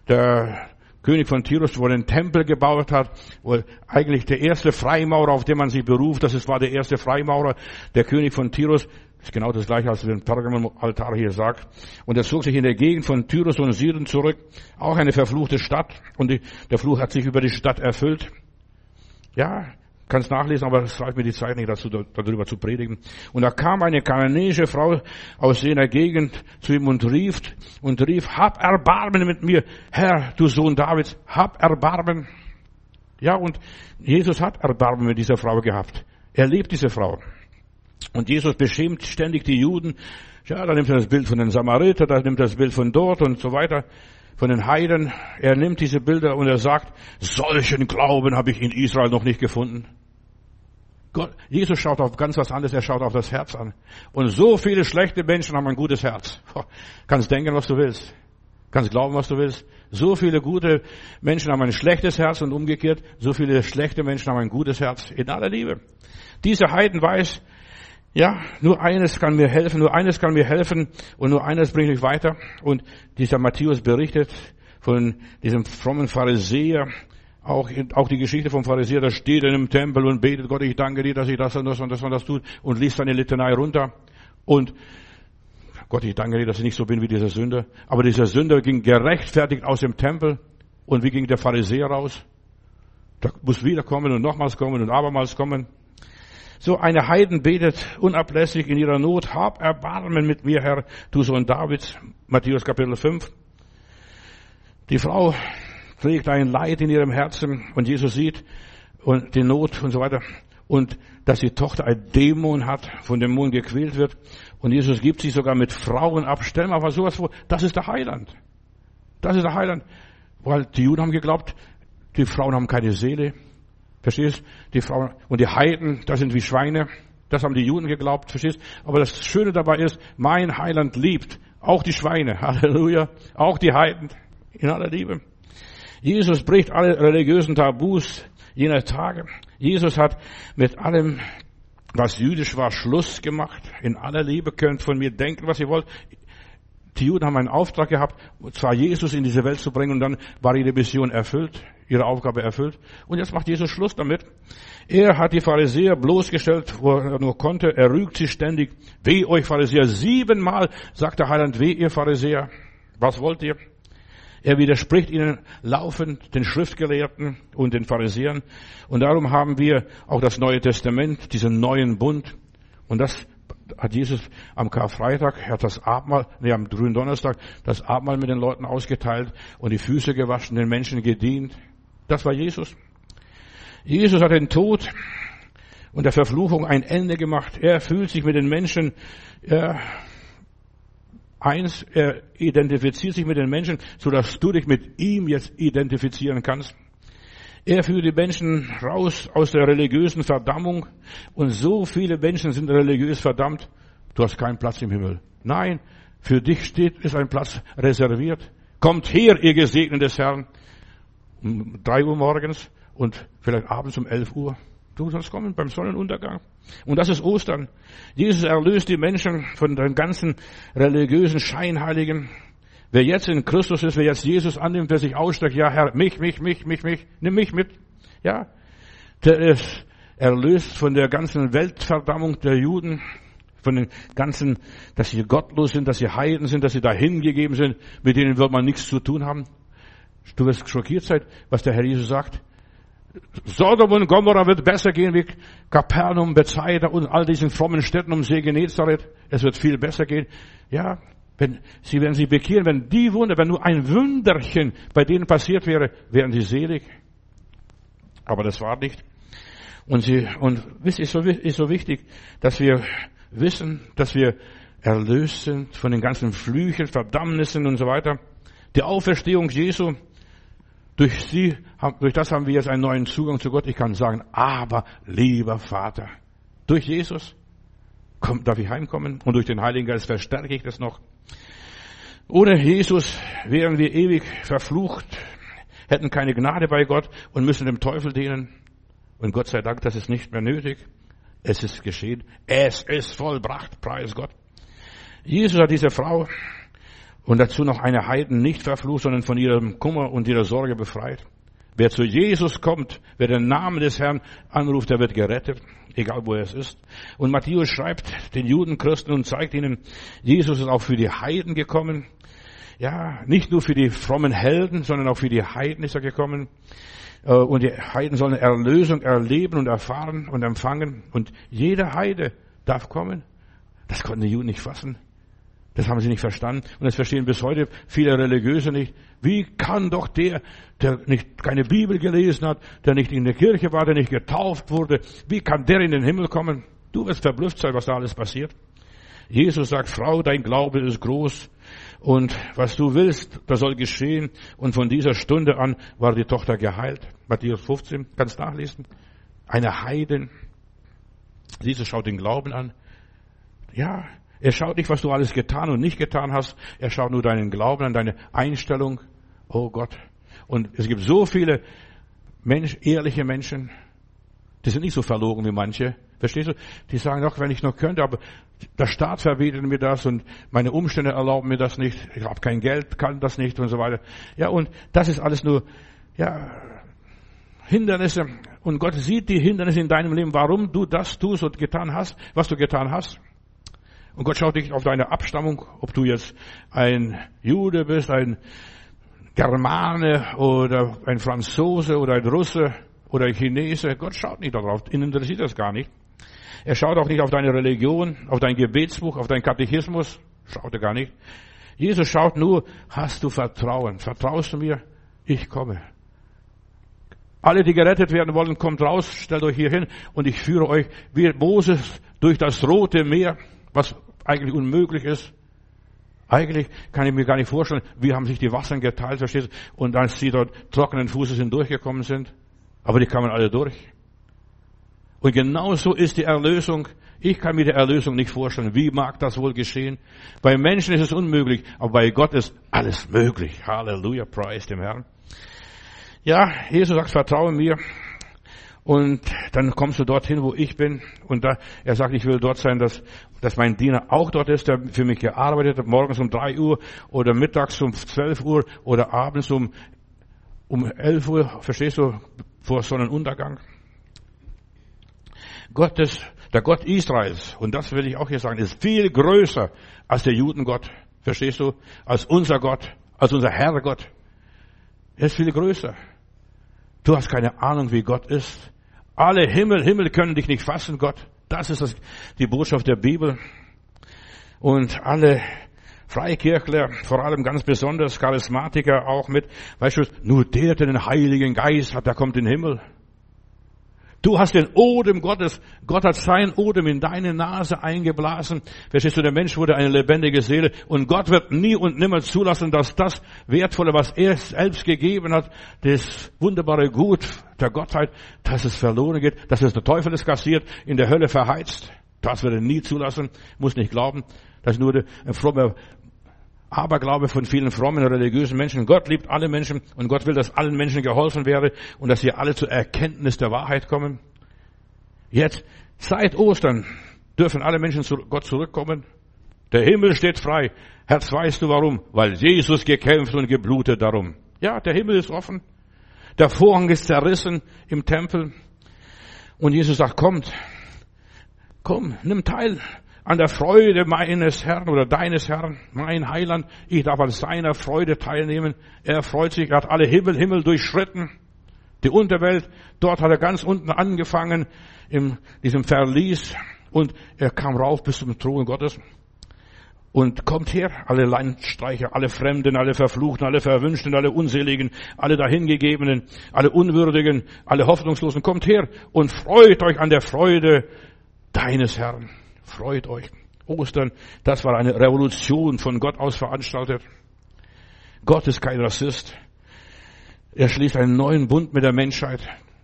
der König von Tyrus, wo er den Tempel gebaut hat, wo eigentlich der erste Freimaurer, auf den man sich beruft, das ist, war der erste Freimaurer, der König von Tyrus, das ist genau das gleiche, als wir im Pergamonaltar hier sagt. Und er zog sich in der Gegend von Tyrus und Sidon zurück, auch eine verfluchte Stadt, und die, der Fluch hat sich über die Stadt erfüllt. Ja, kannst nachlesen, aber es reicht mir die Zeit nicht dazu, darüber zu predigen. Und da kam eine kanaanäische Frau aus jener Gegend zu ihm und rief, und rief, hab Erbarmen mit mir, Herr, du Sohn Davids, hab Erbarmen. Ja, und Jesus hat Erbarmen mit dieser Frau gehabt. Er liebt diese Frau. Und Jesus beschämt ständig die Juden. Ja, da nimmt er das Bild von den Samaritern, da nimmt er das Bild von dort und so weiter. Von den Heiden, er nimmt diese Bilder und er sagt, solchen Glauben habe ich in Israel noch nicht gefunden. Gott, Jesus schaut auf ganz was anderes, er schaut auf das Herz an. Und so viele schlechte Menschen haben ein gutes Herz. Kannst denken, was du willst. Kannst glauben, was du willst. So viele gute Menschen haben ein schlechtes Herz und umgekehrt, so viele schlechte Menschen haben ein gutes Herz in aller Liebe. Dieser Heiden weiß, ja, nur eines kann mir helfen, nur eines kann mir helfen und nur eines bringt mich weiter. Und dieser Matthäus berichtet von diesem frommen Pharisäer, auch, auch die Geschichte vom Pharisäer, der steht in einem Tempel und betet, Gott, ich danke dir, dass ich das und das und das und das tut und liest seine Litanei runter und Gott, ich danke dir, dass ich nicht so bin wie dieser Sünder. Aber dieser Sünder ging gerechtfertigt aus dem Tempel. Und wie ging der Pharisäer raus? Der muss wiederkommen und nochmals kommen und abermals kommen. So eine Heiden betet unablässig in ihrer Not. Hab Erbarmen mit mir, Herr, du Sohn Davids. Matthäus Kapitel fünf. Die Frau trägt ein Leid in ihrem Herzen. Und Jesus sieht und die Not und so weiter. Und dass die Tochter ein Dämon hat, von dem Dämon gequält wird. Und Jesus gibt sich sogar mit Frauen ab. Stell mal sowas vor. Das ist der Heiland. Das ist der Heiland. Weil die Juden haben geglaubt, die Frauen haben keine Seele. Verstehst? Die Frauen und die Heiden, das sind wie Schweine. Das haben die Juden geglaubt. Verstehst? Aber das Schöne dabei ist, mein Heiland liebt auch die Schweine. Halleluja. Auch die Heiden. In aller Liebe. Jesus bricht alle religiösen Tabus jener Tage. Jesus hat mit allem, was jüdisch war, Schluss gemacht. In aller Liebe, könnt von mir denken, was ihr wollt. Die Juden haben einen Auftrag gehabt, und zwar Jesus in diese Welt zu bringen. Und dann war ihre Mission erfüllt, ihre Aufgabe erfüllt. Und jetzt macht Jesus Schluss damit. Er hat die Pharisäer bloßgestellt, wo er nur konnte. Er rügt sie ständig. Weh euch Pharisäer. Siebenmal sagt der Heiland, weh ihr Pharisäer. Was wollt ihr? Er widerspricht ihnen laufend, den Schriftgelehrten und den Pharisäern. Und darum haben wir auch das Neue Testament, diesen neuen Bund. Und das hat Jesus am Karfreitag, er hat das Abendmahl, nee, am Gründonnerstag, das Abendmahl mit den Leuten ausgeteilt und die Füße gewaschen, den Menschen gedient. Das war Jesus. Jesus hat den Tod und der Verfluchung ein Ende gemacht. Er fühlt sich mit den Menschen, er Eins, er identifiziert sich mit den Menschen, so dass du dich mit ihm jetzt identifizieren kannst. Er führt die Menschen raus aus der religiösen Verdammung. Und so viele Menschen sind religiös verdammt. Du hast keinen Platz im Himmel. Nein, für dich steht, ist ein Platz reserviert. Kommt her, ihr Gesegneten des Herrn. Um drei Uhr morgens und vielleicht abends um elf Uhr. Du sollst kommen beim Sonnenuntergang. Und das ist Ostern. Jesus erlöst die Menschen von den ganzen religiösen Scheinheiligen. Wer jetzt in Christus ist, wer jetzt Jesus annimmt, wer sich ausstreckt, ja Herr, mich, mich, mich, mich, mich, nimm mich mit. Ja, der ist erlöst von der ganzen Weltverdammung der Juden, von den ganzen, dass sie gottlos sind, dass sie Heiden sind, dass sie dahingegeben sind, mit denen wird man nichts zu tun haben. Du wirst schockiert sein, was der Herr Jesus sagt. Sodom und Gomorra wird besser gehen wie Kapernaum, Bethsaida und all diesen frommen Städten um See Genezareth. Es wird viel besser gehen. Ja, wenn sie werden sich bekehren, wenn die Wunder, wenn nur ein Wunderchen bei denen passiert wäre, wären sie selig. Aber das war nicht. Und sie, und es ist so, ist so wichtig, dass wir wissen, dass wir erlöst sind von den ganzen Flüchen, Verdammnissen und so weiter. Die Auferstehung Jesu. Durch sie, durch das haben wir jetzt einen neuen Zugang zu Gott. Ich kann sagen, aber, lieber Vater, durch Jesus komm, darf ich heimkommen und durch den Heiligen Geist verstärke ich das noch. Ohne Jesus wären wir ewig verflucht, hätten keine Gnade bei Gott und müssen dem Teufel dienen. Und Gott sei Dank, das ist nicht mehr nötig. Es ist geschehen. Es ist vollbracht. Preis Gott. Jesus hat diese Frau und dazu noch eine Heiden nicht verflucht, sondern von ihrem Kummer und ihrer Sorge befreit. Wer zu Jesus kommt, wer den Namen des Herrn anruft, der wird gerettet, egal wo er es ist. Und Matthäus schreibt den Juden, Christen und zeigt ihnen, Jesus ist auch für die Heiden gekommen. Ja, nicht nur für die frommen Helden, sondern auch für die Heiden ist er gekommen. Und die Heiden sollen Erlösung erleben und erfahren und empfangen. Und jeder Heide darf kommen. Das konnten die Juden nicht fassen. Das haben sie nicht verstanden. Und das verstehen bis heute viele Religiöse nicht. Wie kann doch der, der nicht, keine Bibel gelesen hat, der nicht in der Kirche war, der nicht getauft wurde, wie kann der in den Himmel kommen? Du wirst verblüfft sein, was da alles passiert. Jesus sagt, Frau, dein Glaube ist groß. Und was du willst, das soll geschehen. Und von dieser Stunde an war die Tochter geheilt. Matthäus fünfzehn, kannst nachlesen. Eine Heiden. Jesus schaut den Glauben an. Ja, Er schaut nicht, was du alles getan und nicht getan hast. Er schaut nur deinen Glauben an, deine Einstellung. Oh Gott. Und es gibt so viele Mensch, ehrliche Menschen, die sind nicht so verlogen wie manche. Verstehst du? Die sagen, doch, wenn ich noch könnte, aber der Staat verbietet mir das und meine Umstände erlauben mir das nicht. Ich habe kein Geld, kann das nicht und so weiter. Ja, und das ist alles nur, ja, Hindernisse. Und Gott sieht die Hindernisse in deinem Leben, warum du das tust und getan hast, was du getan hast. Und Gott schaut nicht auf deine Abstammung, ob du jetzt ein Jude bist, ein Germane oder ein Franzose oder ein Russe oder ein Chinese. Gott schaut nicht darauf, ihn interessiert das gar nicht. Er schaut auch nicht auf deine Religion, auf dein Gebetsbuch, auf deinen Katechismus. Schaut er gar nicht. Jesus schaut nur, hast du Vertrauen? Vertraust du mir? Ich komme. Alle, die gerettet werden wollen, kommt raus, stellt euch hier hin und ich führe euch wie Moses durch das Rote Meer, was eigentlich unmöglich ist. Eigentlich kann ich mir gar nicht vorstellen, wie haben sich die Wasser geteilt, verstehst du? Und als sie dort trockenen Fußes hindurchgekommen sind, aber die kamen alle durch. Und genau so ist die Erlösung. Ich kann mir die Erlösung nicht vorstellen. Wie mag das wohl geschehen? Bei Menschen ist es unmöglich, aber bei Gott ist alles möglich. Halleluja, preis dem Herrn. Ja, Jesus sagt, vertraue mir. Und dann kommst du dorthin, wo ich bin. Und da, er sagt, ich will dort sein, dass, dass mein Diener auch dort ist, der für mich gearbeitet hat, morgens um drei Uhr oder mittags um zwölf Uhr oder abends um, um elf Uhr, verstehst du, vor Sonnenuntergang. Gott ist, der Gott Israels, und das will ich auch hier sagen, ist viel größer als der Judengott, verstehst du, als unser Gott, als unser Herrgott. Er ist viel größer. Du hast keine Ahnung, wie Gott ist. Alle Himmel, Himmel können dich nicht fassen, Gott. Das ist das, die Botschaft der Bibel. Und alle Freikirchler, vor allem ganz besonders Charismatiker auch mit, weißt du, nur der, der den Heiligen Geist hat, der kommt in den Himmel. Du hast den Odem Gottes, Gott hat sein Odem in deine Nase eingeblasen. Verstehst du, der Mensch wurde eine lebendige Seele und Gott wird nie und nimmer zulassen, dass das Wertvolle, was er selbst gegeben hat, das wunderbare Gut der Gottheit, dass es verloren geht, dass es der Teufel es kassiert, in der Hölle verheizt. Das wird er nie zulassen, muss nicht glauben. Das ist nur ein frommer Aberglaube von vielen frommen, religiösen Menschen. Gott liebt alle Menschen und Gott will, dass allen Menschen geholfen werde und dass sie alle zur Erkenntnis der Wahrheit kommen. Jetzt, seit Ostern, dürfen alle Menschen zu Gott zurückkommen. Der Himmel steht frei. Herz, weißt du warum? Weil Jesus gekämpft und geblutet darum. Ja, der Himmel ist offen. Der Vorhang ist zerrissen im Tempel. Und Jesus sagt, kommt, komm, nimm teil an der Freude meines Herrn oder deines Herrn, mein Heiland. Ich darf an seiner Freude teilnehmen. Er freut sich, er hat alle Himmel, Himmel durchschritten. Die Unterwelt, dort hat er ganz unten angefangen, in diesem Verlies. Und er kam rauf bis zum Thron Gottes. Und kommt her, alle Landstreicher, alle Fremden, alle Verfluchten, alle Verwünschten, alle Unseligen, alle Dahingegebenen, alle Unwürdigen, alle Hoffnungslosen. Kommt her und freut euch an der Freude deines Herrn. Freut euch. Ostern, das war eine Revolution von Gott aus veranstaltet. Gott ist kein Rassist. Er schließt einen neuen Bund mit der Menschheit.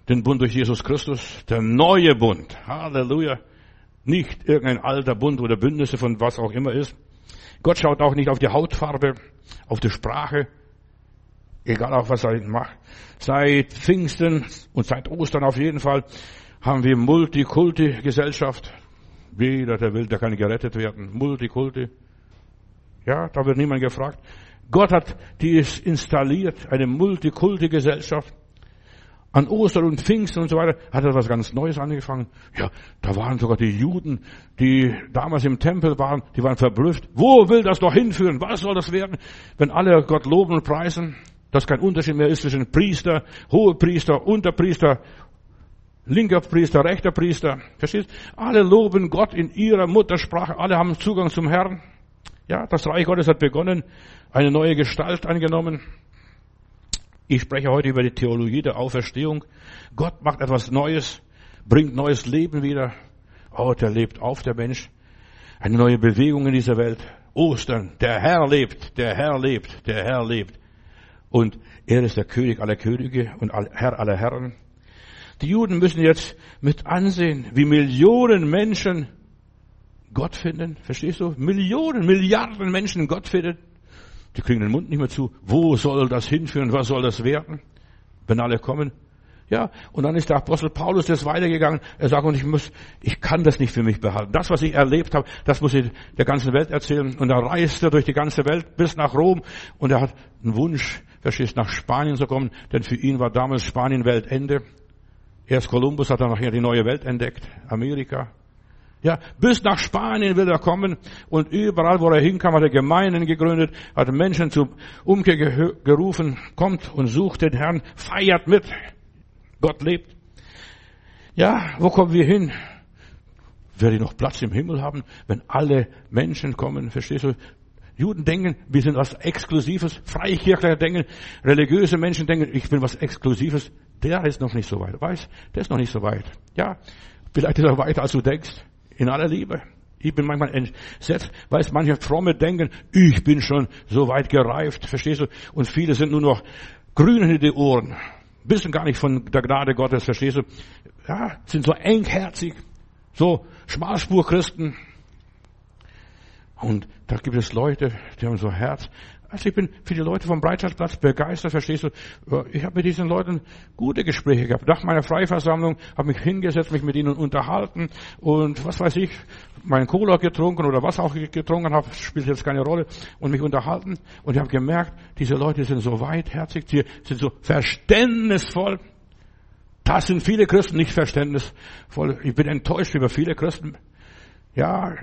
Den Bund durch Jesus Christus. Der neue Bund. Halleluja. Nicht irgendein alter Bund oder Bündnisse von was auch immer ist. Gott schaut auch nicht auf die Hautfarbe, auf die Sprache. Egal auch was er macht. Seit Pfingsten und seit Ostern auf jeden Fall haben wir Multikulti-Gesellschaft. Jeder, der will, der kann gerettet werden. Multikulti. Ja, da wird niemand gefragt. Gott hat dies installiert, eine Multikulti-Gesellschaft. An Ostern und Pfingsten und so weiter hat er was ganz Neues angefangen. Ja, da waren sogar die Juden, die damals im Tempel waren, die waren verblüfft. Wo will das doch hinführen? Was soll das werden, wenn alle Gott loben und preisen? Dass kein Unterschied mehr ist zwischen Priester, Hohepriester, Unterpriester, linker Priester, rechter Priester, verstehst? Alle loben Gott in ihrer Muttersprache, alle haben Zugang zum Herrn. Ja, das Reich Gottes hat begonnen, eine neue Gestalt angenommen. Ich spreche heute über die Theologie der Auferstehung. Gott macht etwas Neues, bringt neues Leben wieder. Oh, der lebt auf, der Mensch. Eine neue Bewegung in dieser Welt. Ostern, der Herr lebt, der Herr lebt, der Herr lebt. Und er ist der König aller Könige und Herr aller Herren. Die Juden müssen jetzt mit ansehen, wie Millionen Menschen Gott finden. Verstehst du? Millionen, Milliarden Menschen Gott finden. Die kriegen den Mund nicht mehr zu. Wo soll das hinführen? Was soll das werden? Wenn alle kommen. Ja, und dann ist der Apostel Paulus das weitergegangen. Er sagt, und ich muss, ich kann das nicht für mich behalten. Das, was ich erlebt habe, das muss ich der ganzen Welt erzählen. Und er reiste durch die ganze Welt bis nach Rom. Und er hat einen Wunsch, verstehst, nach Spanien zu kommen. Denn für ihn war damals Spanien Weltende. Erst Kolumbus hat dann nachher die neue Welt entdeckt. Amerika. Ja, bis nach Spanien will er kommen. Und überall, wo er hinkam, hat er Gemeinden gegründet, hat Menschen zur Umkehr ge- gerufen. Kommt und sucht den Herrn, feiert mit. Gott lebt. Ja, wo kommen wir hin? Werde ich noch Platz im Himmel haben, wenn alle Menschen kommen? Verstehst du? Juden denken, wir sind was Exklusives. Freikirchler denken, religiöse Menschen denken, ich bin was Exklusives. Der ist noch nicht so weit, weißt? Der ist noch nicht so weit. Ja, vielleicht ist er weiter, als du denkst. In aller Liebe. Ich bin manchmal entsetzt, weil es manche Fromme denken, ich bin schon so weit gereift, verstehst du? Und viele sind nur noch grün in die Ohren. Wissen gar nicht von der Gnade Gottes, verstehst du? Ja, sind so engherzig, so Schmalspurchristen. Und da gibt es Leute, die haben so Herz. Also ich bin für die Leute vom Breitscheidplatz begeistert, verstehst du? Ich habe mit diesen Leuten gute Gespräche gehabt. Nach meiner Freiversammlung habe mich hingesetzt, mich mit ihnen unterhalten und was weiß ich, meinen Cola getrunken oder was auch ich getrunken habe, spielt jetzt keine Rolle, und mich unterhalten. Und ich habe gemerkt, diese Leute sind so weitherzig, die sind so verständnisvoll. Das sind viele Christen nicht verständnisvoll. Ich bin enttäuscht über viele Christen. Ja,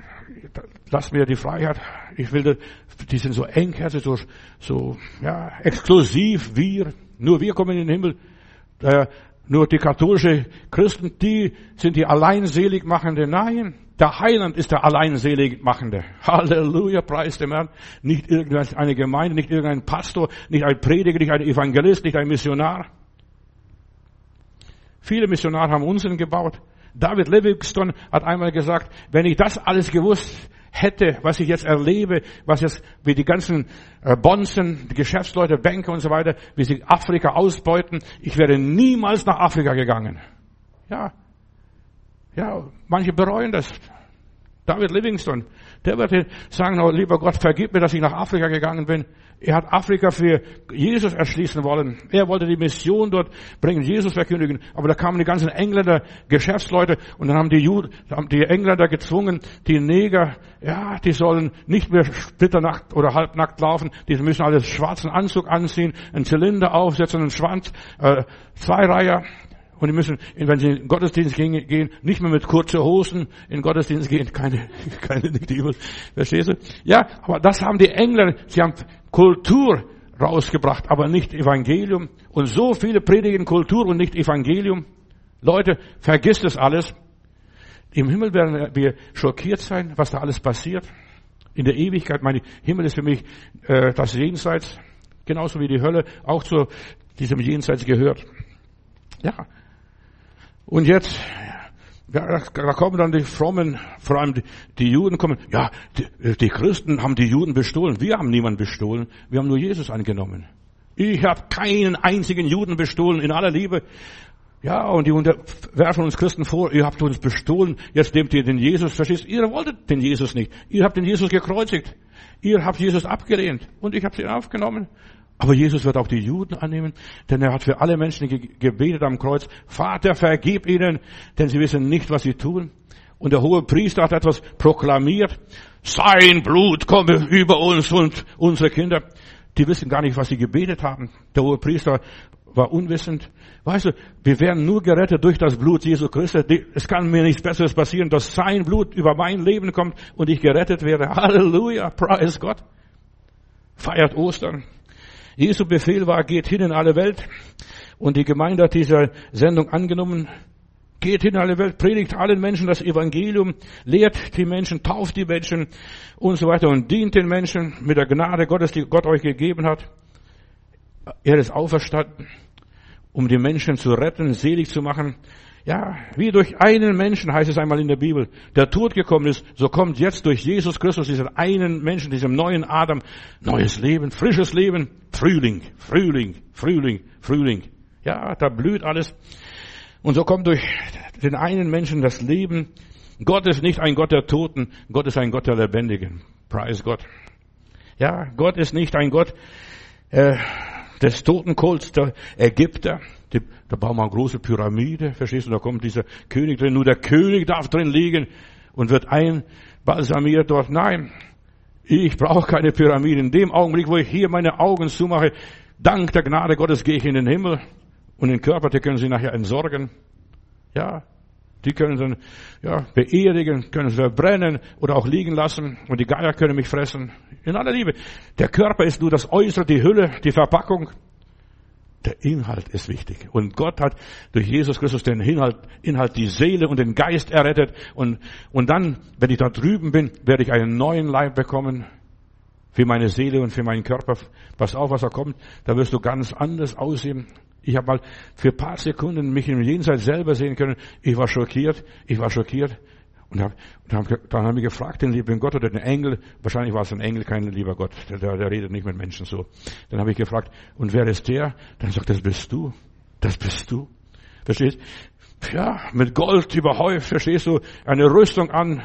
lass mir die Freiheit. Ich will, da, die sind so engherzig, so, so, ja, exklusiv, wir, nur wir kommen in den Himmel. Äh, nur die katholische Christen, die sind die Alleinseligmachende. Nein, der Heiland ist der Alleinseligmachende. Halleluja, preis dem Herrn. Nicht irgendeine Gemeinde, nicht irgendein Pastor, nicht ein Prediger, nicht ein Evangelist, nicht ein Missionar. Viele Missionare haben Unsinn gebaut. David Livingstone hat einmal gesagt, wenn ich das alles gewusst hätte, was ich jetzt erlebe, was jetzt, wie die ganzen Bonzen, die Geschäftsleute, Banker und so weiter, wie sie Afrika ausbeuten, ich wäre niemals nach Afrika gegangen. Ja. Ja, manche bereuen das. David Livingstone, der wird sagen, oh, lieber Gott, vergib mir, dass ich nach Afrika gegangen bin. Er hat Afrika für Jesus erschließen wollen. Er wollte die Mission dort bringen, Jesus verkündigen. Aber da kamen die ganzen Engländer, Geschäftsleute, und dann haben die Juden, haben die Engländer gezwungen, die Neger, ja, die sollen nicht mehr splitternackt oder halbnackt laufen. Die müssen alle einen schwarzen Anzug anziehen, einen Zylinder aufsetzen, einen Schwanz, äh, Zweireiher. Und die müssen, wenn sie in den Gottesdienst gehen, nicht mehr mit kurzen Hosen in den Gottesdienst gehen. Keine, keine, nicht übel. Verstehst du? Ja, aber das haben die Engländer. Sie haben Kultur rausgebracht, aber nicht Evangelium. Und so viele predigen Kultur und nicht Evangelium. Leute, vergisst das alles. Im Himmel werden wir schockiert sein, was da alles passiert. In der Ewigkeit, mein Himmel ist für mich äh, das Jenseits. Genauso wie die Hölle auch zu diesem Jenseits gehört. Ja. Und jetzt, ja, da kommen dann die Frommen, vor allem die, die Juden kommen, ja, die, die Christen haben die Juden bestohlen. Wir haben niemanden bestohlen, wir haben nur Jesus angenommen. Ich habe keinen einzigen Juden bestohlen, in aller Liebe. Ja, und die werfen uns Christen vor, ihr habt uns bestohlen, jetzt nehmt ihr den Jesus, verstehst du? Ihr wolltet den Jesus nicht, ihr habt den Jesus gekreuzigt, ihr habt Jesus abgelehnt und ich habe ihn aufgenommen. Aber Jesus wird auch die Juden annehmen, denn er hat für alle Menschen ge- gebetet am Kreuz. Vater, vergib ihnen, denn sie wissen nicht, was sie tun. Und der hohe Priester hat etwas proklamiert. Sein Blut komme über uns und unsere Kinder. Die wissen gar nicht, was sie gebetet haben. Der hohe Priester war unwissend. Weißt du, wir werden nur gerettet durch das Blut Jesu Christi. Es kann mir nichts Besseres passieren, dass sein Blut über mein Leben kommt und ich gerettet werde. Halleluja, preis Gott. Feiert Ostern. Jesu Befehl war, geht hin in alle Welt. Und die Gemeinde hat diese Sendung angenommen. Geht hin in alle Welt, predigt allen Menschen das Evangelium, lehrt die Menschen, tauft die Menschen und so weiter und dient den Menschen mit der Gnade Gottes, die Gott euch gegeben hat. Er ist auferstanden, um die Menschen zu retten, selig zu machen. Ja, wie durch einen Menschen, heißt es einmal in der Bibel, der Tod gekommen ist, so kommt jetzt durch Jesus Christus, diesen einen Menschen, diesem neuen Adam, neues Leben, frisches Leben, Frühling, Frühling, Frühling, Frühling. Ja, da blüht alles. Und so kommt durch den einen Menschen das Leben Gott ist nicht ein Gott der Toten, Gott ist ein Gott der Lebendigen. Preis Gott. Ja, Gott ist nicht ein Gott äh, des Totenkults der Ägypter. Die, da bauen wir eine große Pyramide, verstehst du, da kommt dieser König drin, nur der König darf drin liegen und wird einbalsamiert dort. Nein, ich brauche keine Pyramide. In dem Augenblick, wo ich hier meine Augen zumache, dank der Gnade Gottes gehe ich in den Himmel und den Körper, den können sie nachher entsorgen. Ja, die können dann ja beerdigen, können verbrennen oder auch liegen lassen und die Geier können mich fressen. In aller Liebe. Der Körper ist nur das Äußere, die Hülle, die Verpackung. Der Inhalt ist wichtig. Und Gott hat durch Jesus Christus den Inhalt, Inhalt die Seele und den Geist errettet. Und, und dann, wenn ich da drüben bin, werde ich einen neuen Leib bekommen. Für meine Seele und für meinen Körper. Pass auf, was da kommt. Da wirst du ganz anders aussehen. Ich habe mal für ein paar Sekunden mich im Jenseits selber sehen können. Ich war schockiert. Ich war schockiert. Und hab, dann haben wir gefragt, den lieben Gott oder den Engel. Wahrscheinlich war es ein Engel, kein lieber Gott. Der, der, der redet nicht mit Menschen so. Dann habe ich gefragt, und wer ist der? Dann sagt, das bist du. Das bist du. Verstehst? Ja, mit Gold überhäuft, verstehst du? Eine Rüstung an.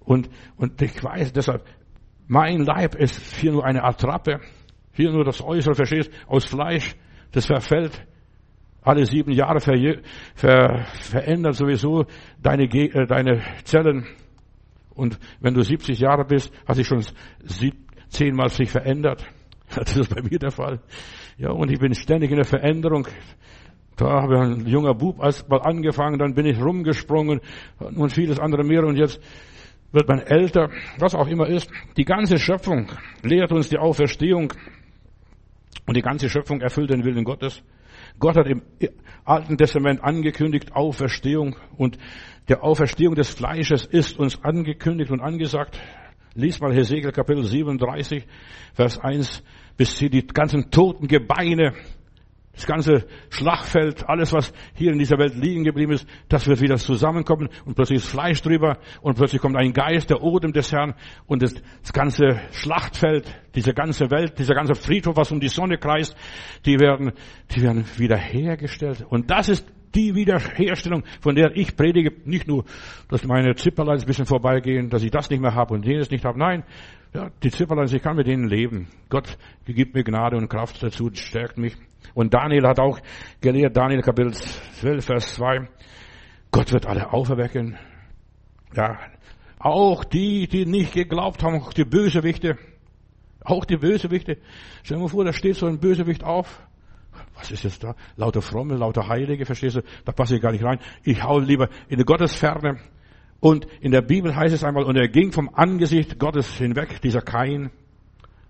Und, und ich weiß deshalb, mein Leib ist hier nur eine Attrappe. Hier nur das Äußere, verstehst? Aus Fleisch. Das verfällt. Alle sieben Jahre ver, ver, verändert sowieso deine, äh, deine Zellen. Und wenn du siebzig Jahre bist, hat sich schon sieb, zehnmal sich verändert. Das ist bei mir der Fall. Ja, und ich bin ständig in der Veränderung. Da habe ich ein junger Bub erst mal angefangen, dann bin ich rumgesprungen und vieles andere mehr. Und jetzt wird man älter, was auch immer ist. Die ganze Schöpfung lehrt uns die Auferstehung. Und die ganze Schöpfung erfüllt den Willen Gottes. Gott hat im Alten Testament angekündigt, Auferstehung. Und der Auferstehung des Fleisches ist uns angekündigt und angesagt. Lies mal Hesekiel Kapitel siebenunddreißig, Vers eins, bis sie die ganzen toten Gebeine, das ganze Schlachtfeld, alles, was hier in dieser Welt liegen geblieben ist, das wird wieder zusammenkommen und plötzlich ist Fleisch drüber und plötzlich kommt ein Geist, der Odem des Herrn und das, das ganze Schlachtfeld, diese ganze Welt, dieser ganze Friedhof, was um die Sonne kreist, die werden, die werden wiederhergestellt. Und das ist die Wiederherstellung, von der ich predige, nicht nur, dass meine Zipperleins ein bisschen vorbeigehen, dass ich das nicht mehr habe und jenes nicht habe. Nein, ja, die Zipperleins, ich kann mit denen leben. Gott gibt mir Gnade und Kraft dazu, stärkt mich. Und Daniel hat auch gelehrt, Daniel Kapitel zwölf, Vers zwei, Gott wird alle auferwecken. Ja, auch die, die nicht geglaubt haben, auch die Bösewichte, auch die Bösewichte. Stell dir mal vor, da steht so ein Bösewicht auf. Was ist jetzt da? Lauter Fromme, lauter Heilige, verstehst du? Da passe ich gar nicht rein. Ich hau lieber in die Gottesferne. Und in der Bibel heißt es einmal, und er ging vom Angesicht Gottes hinweg, dieser Kain,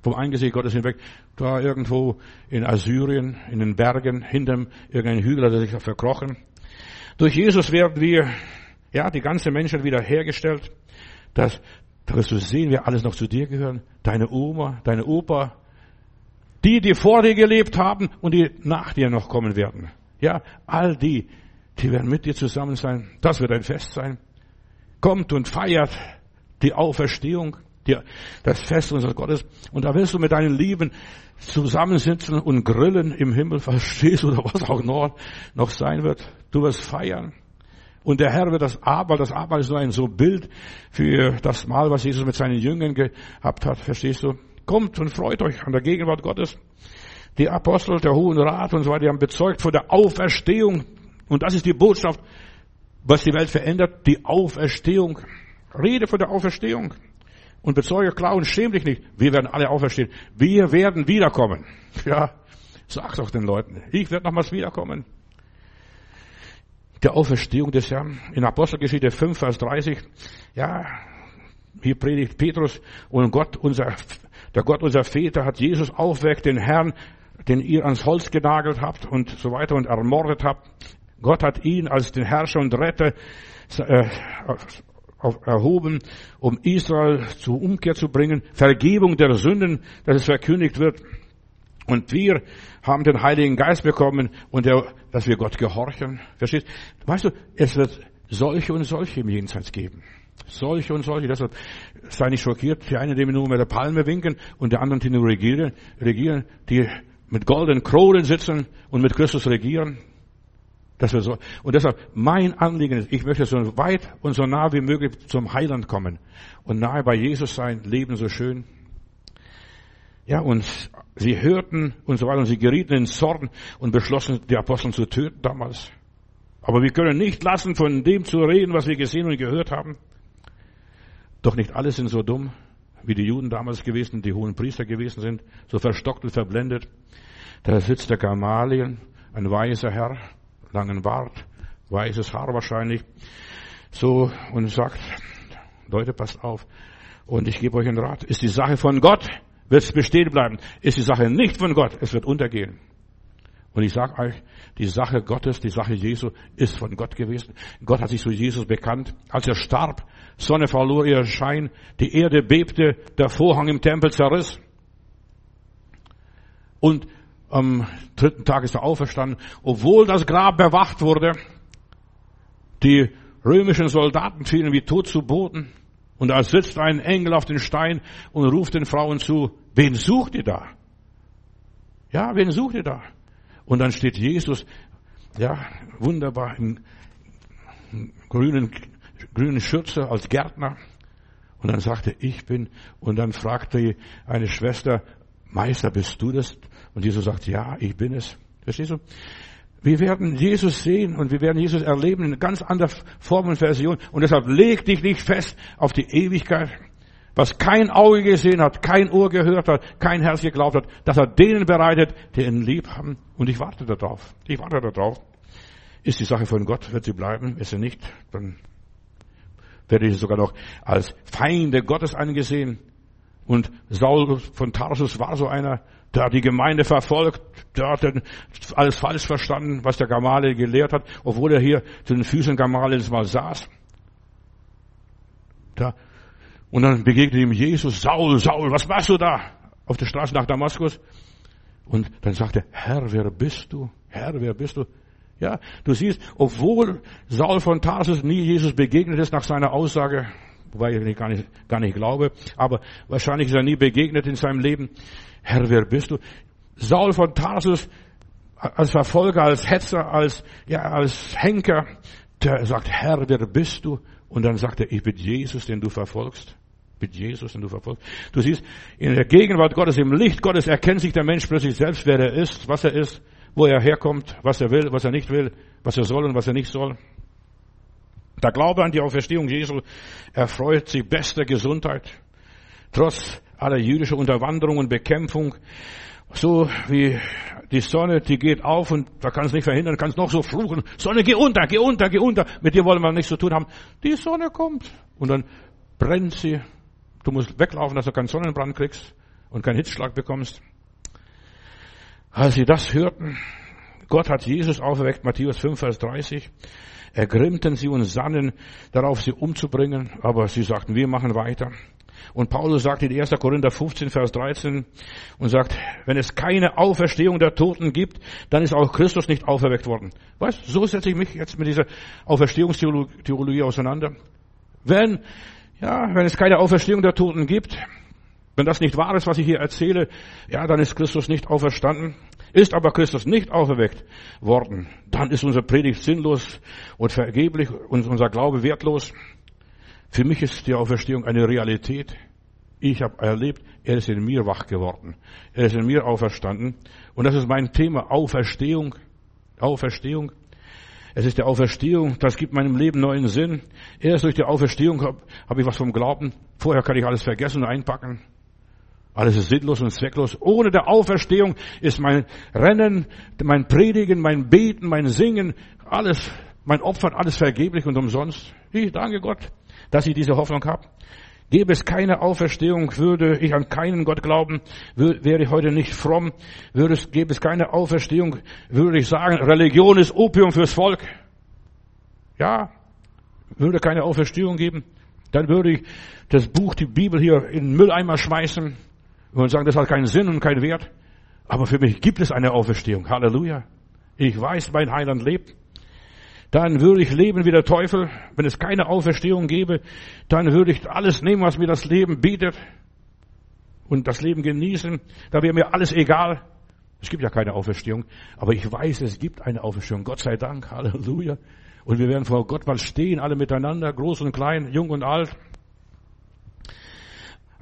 vom Angesicht Gottes hinweg, da irgendwo in Assyrien, in den Bergen, hinterm irgendein Hügel hat er sich verkrochen. Durch Jesus werden wir, ja, die ganze Menschheit wiederhergestellt. Das, da wirst du sehen, wer alles noch zu dir gehören. Deine Oma, deine Opa, die, die vor dir gelebt haben und die nach dir noch kommen werden. Ja, all die, die werden mit dir zusammen sein. Das wird ein Fest sein. Kommt und feiert die Auferstehung, die, das Fest unseres Gottes. Und da wirst du mit deinen Lieben zusammensitzen und grillen im Himmel, verstehst du, oder was auch noch, noch sein wird. Du wirst feiern. Und der Herr wird das Abendmahl, das Abendmahl ist nur ein so Bild für das Mahl, was Jesus mit seinen Jüngern gehabt hat, verstehst du? Kommt und freut euch an der Gegenwart Gottes. Die Apostel, der Hohen Rat und so weiter, die haben bezeugt vor der Auferstehung. Und das ist die Botschaft, was die Welt verändert, die Auferstehung. Rede von der Auferstehung. Und bezeuge klar und schäm dich nicht. Wir werden alle auferstehen. Wir werden wiederkommen. Ja, sag doch den Leuten. Ich werde nochmals wiederkommen. Der Auferstehung des Herrn. In Apostelgeschichte fünf, Vers dreißig. Ja, hier predigt Petrus und Gott, unser, der Gott, unser Väter, hat Jesus auferweckt, den Herrn, den ihr ans Holz genagelt habt und so weiter und ermordet habt. Gott hat ihn als den Herrscher und Retter äh, erhoben, um Israel zur Umkehr zu bringen. Vergebung der Sünden, dass es verkündigt wird. Und wir haben den Heiligen Geist bekommen, und der, dass wir Gott gehorchen. Verstehst du? Weißt du, es wird solche und solche im Jenseits geben. Solche und solche. Deshalb sei nicht schockiert. Die einen, die nur mit der Palme winken, und die anderen, die nur regieren, regieren, die mit goldenen Kronen sitzen und mit Christus regieren. Dass wir so, und deshalb, mein Anliegen ist, ich möchte so weit und so nah wie möglich zum Heiland kommen und nahe bei Jesus sein, leben so schön. Ja, und sie hörten und so weiter und sie gerieten in Zorn und beschlossen, die Apostel zu töten damals. Aber wir können nicht lassen, von dem zu reden, was wir gesehen und gehört haben. Doch nicht alle sind so dumm, wie die Juden damals gewesen, die hohen Priester gewesen sind, so verstockt und verblendet. Da sitzt der Gamaliel, ein weiser Herr, langen Bart, weißes Haar wahrscheinlich, so, und sagt, Leute, passt auf, und ich gebe euch einen Rat, ist die Sache von Gott, wird es bestehen bleiben, ist die Sache nicht von Gott, es wird untergehen. Und ich sage euch, die Sache Gottes, die Sache Jesu ist von Gott gewesen. Gott hat sich zu Jesus bekannt. Als er starb, Sonne verlor ihren Schein, die Erde bebte, der Vorhang im Tempel zerriss. Und am dritten Tag ist er auferstanden. Obwohl das Grab bewacht wurde, die römischen Soldaten fielen wie tot zu Boden. Und da sitzt ein Engel auf den Stein und ruft den Frauen zu, wen sucht ihr da? Ja, wen sucht ihr da? Und dann steht Jesus, ja, wunderbar, im grünen, grünen Schürze als Gärtner. Und dann sagte, ich bin. Und dann fragte eine Schwester, Meister, bist du das? Und Jesus sagt, ja, ich bin es. Verstehst du? Wir werden Jesus sehen und wir werden Jesus erleben in ganz anderer Form und Version. Und deshalb leg dich nicht fest auf die Ewigkeit. Was kein Auge gesehen hat, kein Ohr gehört hat, kein Herz geglaubt hat, dass er denen bereitet, die ihn lieb haben. Und ich warte darauf. Ich warte darauf. Ist die Sache von Gott, wird sie bleiben? Ist sie nicht? Dann werde ich sogar noch als Feinde Gottes angesehen. Und Saul von Tarsus war so einer, der hat die Gemeinde verfolgt, der hat alles falsch verstanden, was der Gamaliel gelehrt hat, obwohl er hier zu den Füßen Gamaliels mal saß. Da Und dann begegnet ihm Jesus, Saul, Saul, was machst du da? Auf der Straße nach Damaskus. Und dann sagt er, Herr, wer bist du? Herr, wer bist du? Ja, du siehst, obwohl Saul von Tarsus nie Jesus begegnet ist nach seiner Aussage, wobei ich gar nicht, gar nicht glaube, aber wahrscheinlich ist er nie begegnet in seinem Leben. Herr, wer bist du? Saul von Tarsus als Verfolger, als Hetzer, als, ja, als Henker, der sagt, Herr, wer bist du? Und dann sagt er, ich bin Jesus, den du verfolgst. Mit Jesus, den du verfolgst. Du siehst, in der Gegenwart Gottes, im Licht Gottes erkennt sich der Mensch plötzlich selbst, wer er ist, was er ist, wo er herkommt, was er will, was er nicht will, was er soll und was er nicht soll. Der Glaube an die Auferstehung Jesu erfreut sich bester Gesundheit, trotz aller jüdischer Unterwanderung und Bekämpfung. So wie die Sonne, die geht auf und da kannst du nicht verhindern, kannst noch so fluchen. Sonne, geh unter, geh unter, geh unter. Mit dir wollen wir nichts zu tun haben. Die Sonne kommt und dann brennt sie. Du musst weglaufen, dass du keinen Sonnenbrand kriegst und keinen Hitzschlag bekommst. Als sie das hörten, Gott hat Jesus auferweckt, Matthäus fünf, Vers dreißig. Ergrimmten sie und sannen darauf, sie umzubringen. Aber sie sagten, wir machen weiter. Und Paulus sagt in ersten Korinther fünfzehn, Vers dreizehn und sagt, wenn es keine Auferstehung der Toten gibt, dann ist auch Christus nicht auferweckt worden. Weißt, so setze ich mich jetzt mit dieser Auferstehungstheologie auseinander. Wenn, ja, wenn es keine Auferstehung der Toten gibt, wenn das nicht wahr ist, was ich hier erzähle, ja, dann ist Christus nicht auferstanden. Ist aber Christus nicht auferweckt worden, dann ist unsere Predigt sinnlos und vergeblich und unser Glaube wertlos. Für mich ist die Auferstehung eine Realität. Ich habe erlebt, er ist in mir wach geworden. Er ist in mir auferstanden. Und das ist mein Thema, Auferstehung. Auferstehung. Es ist die Auferstehung, das gibt meinem Leben neuen Sinn. Erst durch die Auferstehung habe hab ich was vom Glauben. Vorher kann ich alles vergessen und einpacken. Alles ist sinnlos und zwecklos. Ohne der Auferstehung ist mein Rennen, mein Predigen, mein Beten, mein Singen, alles, mein Opfern, alles vergeblich und umsonst. Ich danke Gott, dass ich diese Hoffnung habe. Gäbe es keine Auferstehung, würde ich an keinen Gott glauben, würde, wäre ich heute nicht fromm. Würde es, gäbe es keine Auferstehung, würde ich sagen, Religion ist Opium fürs Volk. Ja, würde keine Auferstehung geben, dann würde ich das Buch, die Bibel hier in den Mülleimer schmeißen und sagen, das hat keinen Sinn und keinen Wert. Aber für mich gibt es eine Auferstehung. Halleluja. Ich weiß, mein Heiland lebt. Dann würde ich leben wie der Teufel. Wenn es keine Auferstehung gäbe, dann würde ich alles nehmen, was mir das Leben bietet und das Leben genießen. Da wäre mir alles egal. Es gibt ja keine Auferstehung, aber ich weiß, es gibt eine Auferstehung. Gott sei Dank, Halleluja. Und wir werden vor Gott mal stehen, alle miteinander, groß und klein, jung und alt.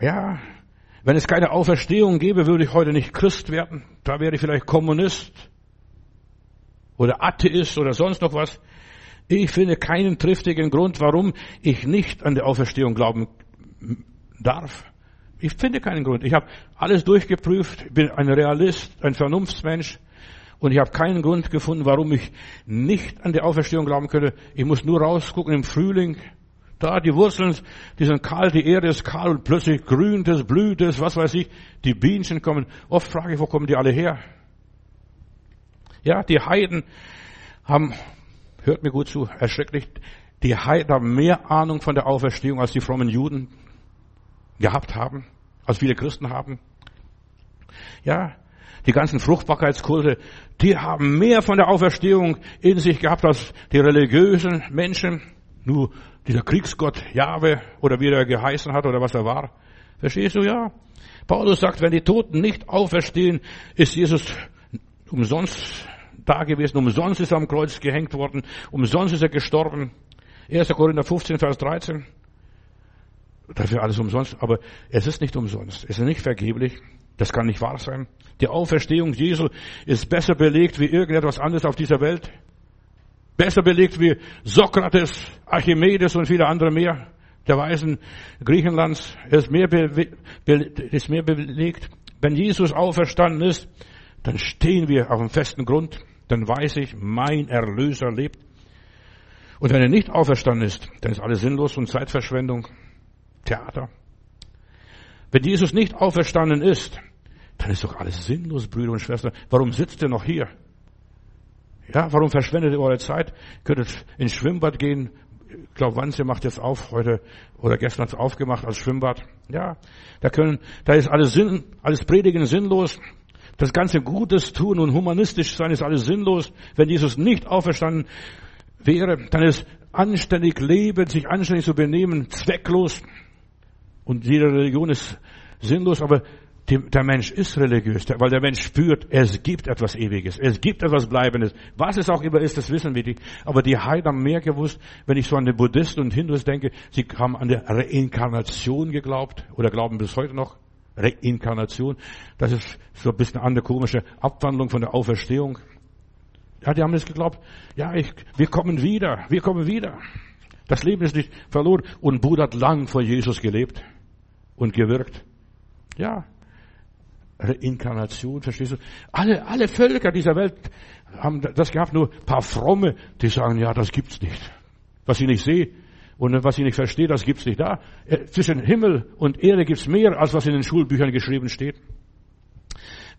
Ja, wenn es keine Auferstehung gäbe, würde ich heute nicht Christ werden. Da wäre ich vielleicht Kommunist oder Atheist oder sonst noch was. Ich finde keinen triftigen Grund, warum ich nicht an die Auferstehung glauben darf. Ich finde keinen Grund. Ich habe alles durchgeprüft, bin ein Realist, ein Vernunftsmensch und ich habe keinen Grund gefunden, warum ich nicht an die Auferstehung glauben könnte. Ich muss nur rausgucken im Frühling. Da, die Wurzeln, die sind kahl, die Erde ist kahl und plötzlich grünt es, blüht es, was weiß ich. Die Bienchen kommen. Oft frage ich, wo kommen die alle her? Ja, die Heiden haben, hört mir gut zu, erschrecklich, die Heiden haben mehr Ahnung von der Auferstehung, als die frommen Juden gehabt haben, als viele Christen haben. Ja, die ganzen Fruchtbarkeitskulte, die haben mehr von der Auferstehung in sich gehabt, als die religiösen Menschen. Nur dieser Kriegsgott Jahwe oder wie er geheißen hat oder was er war. Verstehst du? Ja. Paulus sagt, wenn die Toten nicht auferstehen, ist Jesus umsonst da gewesen, umsonst ist er am Kreuz gehängt worden, umsonst ist er gestorben. erster Korinther fünfzehn, Vers dreizehn. Dafür alles umsonst, aber es ist nicht umsonst, es ist nicht vergeblich. Das kann nicht wahr sein. Die Auferstehung Jesu ist besser belegt wie irgendetwas anderes auf dieser Welt. Besser belegt wie Sokrates, Archimedes und viele andere mehr, der Weisen Griechenlands, ist mehr, be- be- ist mehr belegt. Wenn Jesus auferstanden ist, dann stehen wir auf einem festen Grund, dann weiß ich, mein Erlöser lebt. Und wenn er nicht auferstanden ist, dann ist alles sinnlos und Zeitverschwendung, Theater. Wenn Jesus nicht auferstanden ist, dann ist doch alles sinnlos, Brüder und Schwestern. Warum sitzt er noch hier? Ja, warum verschwendet ihr eure Zeit? Könntet ins Schwimmbad gehen. Ich glaube, Wanze macht jetzt auf heute oder gestern hat es aufgemacht als Schwimmbad. Ja, da können, da ist alles Sinn, alles Predigen sinnlos. Das ganze Gutes tun und humanistisch sein ist alles sinnlos. Wenn Jesus nicht auferstanden wäre, dann ist anständig leben, sich anständig zu benehmen, zwecklos. Und jede Religion ist sinnlos, aber der Mensch ist religiös, weil der Mensch spürt, es gibt etwas Ewiges, es gibt etwas Bleibendes. Was es auch immer ist, das wissen wir nicht. Aber die Heiden haben mehr gewusst, wenn ich so an die Buddhisten und Hindus denke, sie haben an der Reinkarnation geglaubt oder glauben bis heute noch. Reinkarnation, das ist so ein bisschen eine andere komische Abwandlung von der Auferstehung. Ja, die haben es geglaubt, ja, ich, wir kommen wieder, wir kommen wieder. Das Leben ist nicht verloren. Und Buddha hat lang vor Jesus gelebt und gewirkt. Ja, Reinkarnation, verstehst du? Alle, alle Völker dieser Welt haben das gehabt, nur ein paar Fromme, die sagen, ja, das gibt's nicht. Was ich nicht sehe und was ich nicht verstehe, das gibt's nicht da. Zwischen Himmel und Erde gibt's mehr, als was in den Schulbüchern geschrieben steht.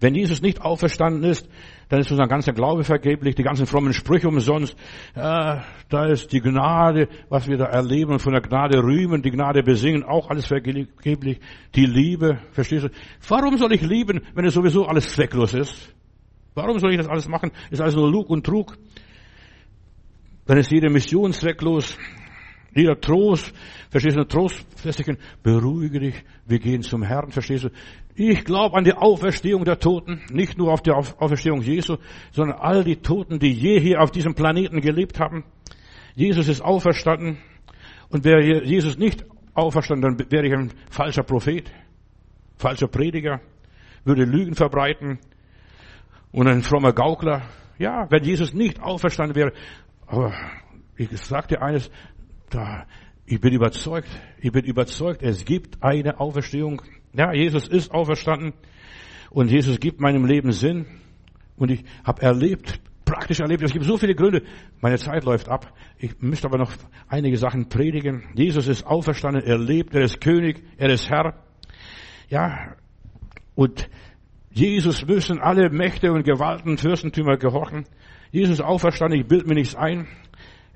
Wenn Jesus nicht auferstanden ist, dann ist unser ganzer Glaube vergeblich, die ganzen frommen Sprüche umsonst. Ja, da ist die Gnade, was wir da erleben und von der Gnade rühmen, die Gnade besingen, auch alles vergeblich. Die Liebe, verstehst du? Warum soll ich lieben, wenn es sowieso alles zwecklos ist? Warum soll ich das alles machen? Ist alles nur Lug und Trug. Dann ist jede Mission zwecklos. Jeder Trost, verstehst du, Trostfestigen, beruhige dich, wir gehen zum Herrn, verstehst du. Ich glaube an die Auferstehung der Toten, nicht nur auf die Auferstehung Jesu, sondern all die Toten, die je hier auf diesem Planeten gelebt haben. Jesus ist auferstanden und wäre Jesus nicht auferstanden, dann wäre ich ein falscher Prophet, falscher Prediger, würde Lügen verbreiten und ein frommer Gaukler. Ja, wenn Jesus nicht auferstanden wäre, aber ich sag dir eines, da, ich bin überzeugt, ich bin überzeugt, es gibt eine Auferstehung. Ja, Jesus ist auferstanden und Jesus gibt meinem Leben Sinn. Und ich habe erlebt, praktisch erlebt, es gibt so viele Gründe. Meine Zeit läuft ab, ich müsste aber noch einige Sachen predigen. Jesus ist auferstanden, er lebt, er ist König, er ist Herr. Ja, und Jesus müssen alle Mächte und Gewalten, Fürstentümer gehorchen. Jesus auferstanden, ich bilde mir nichts ein.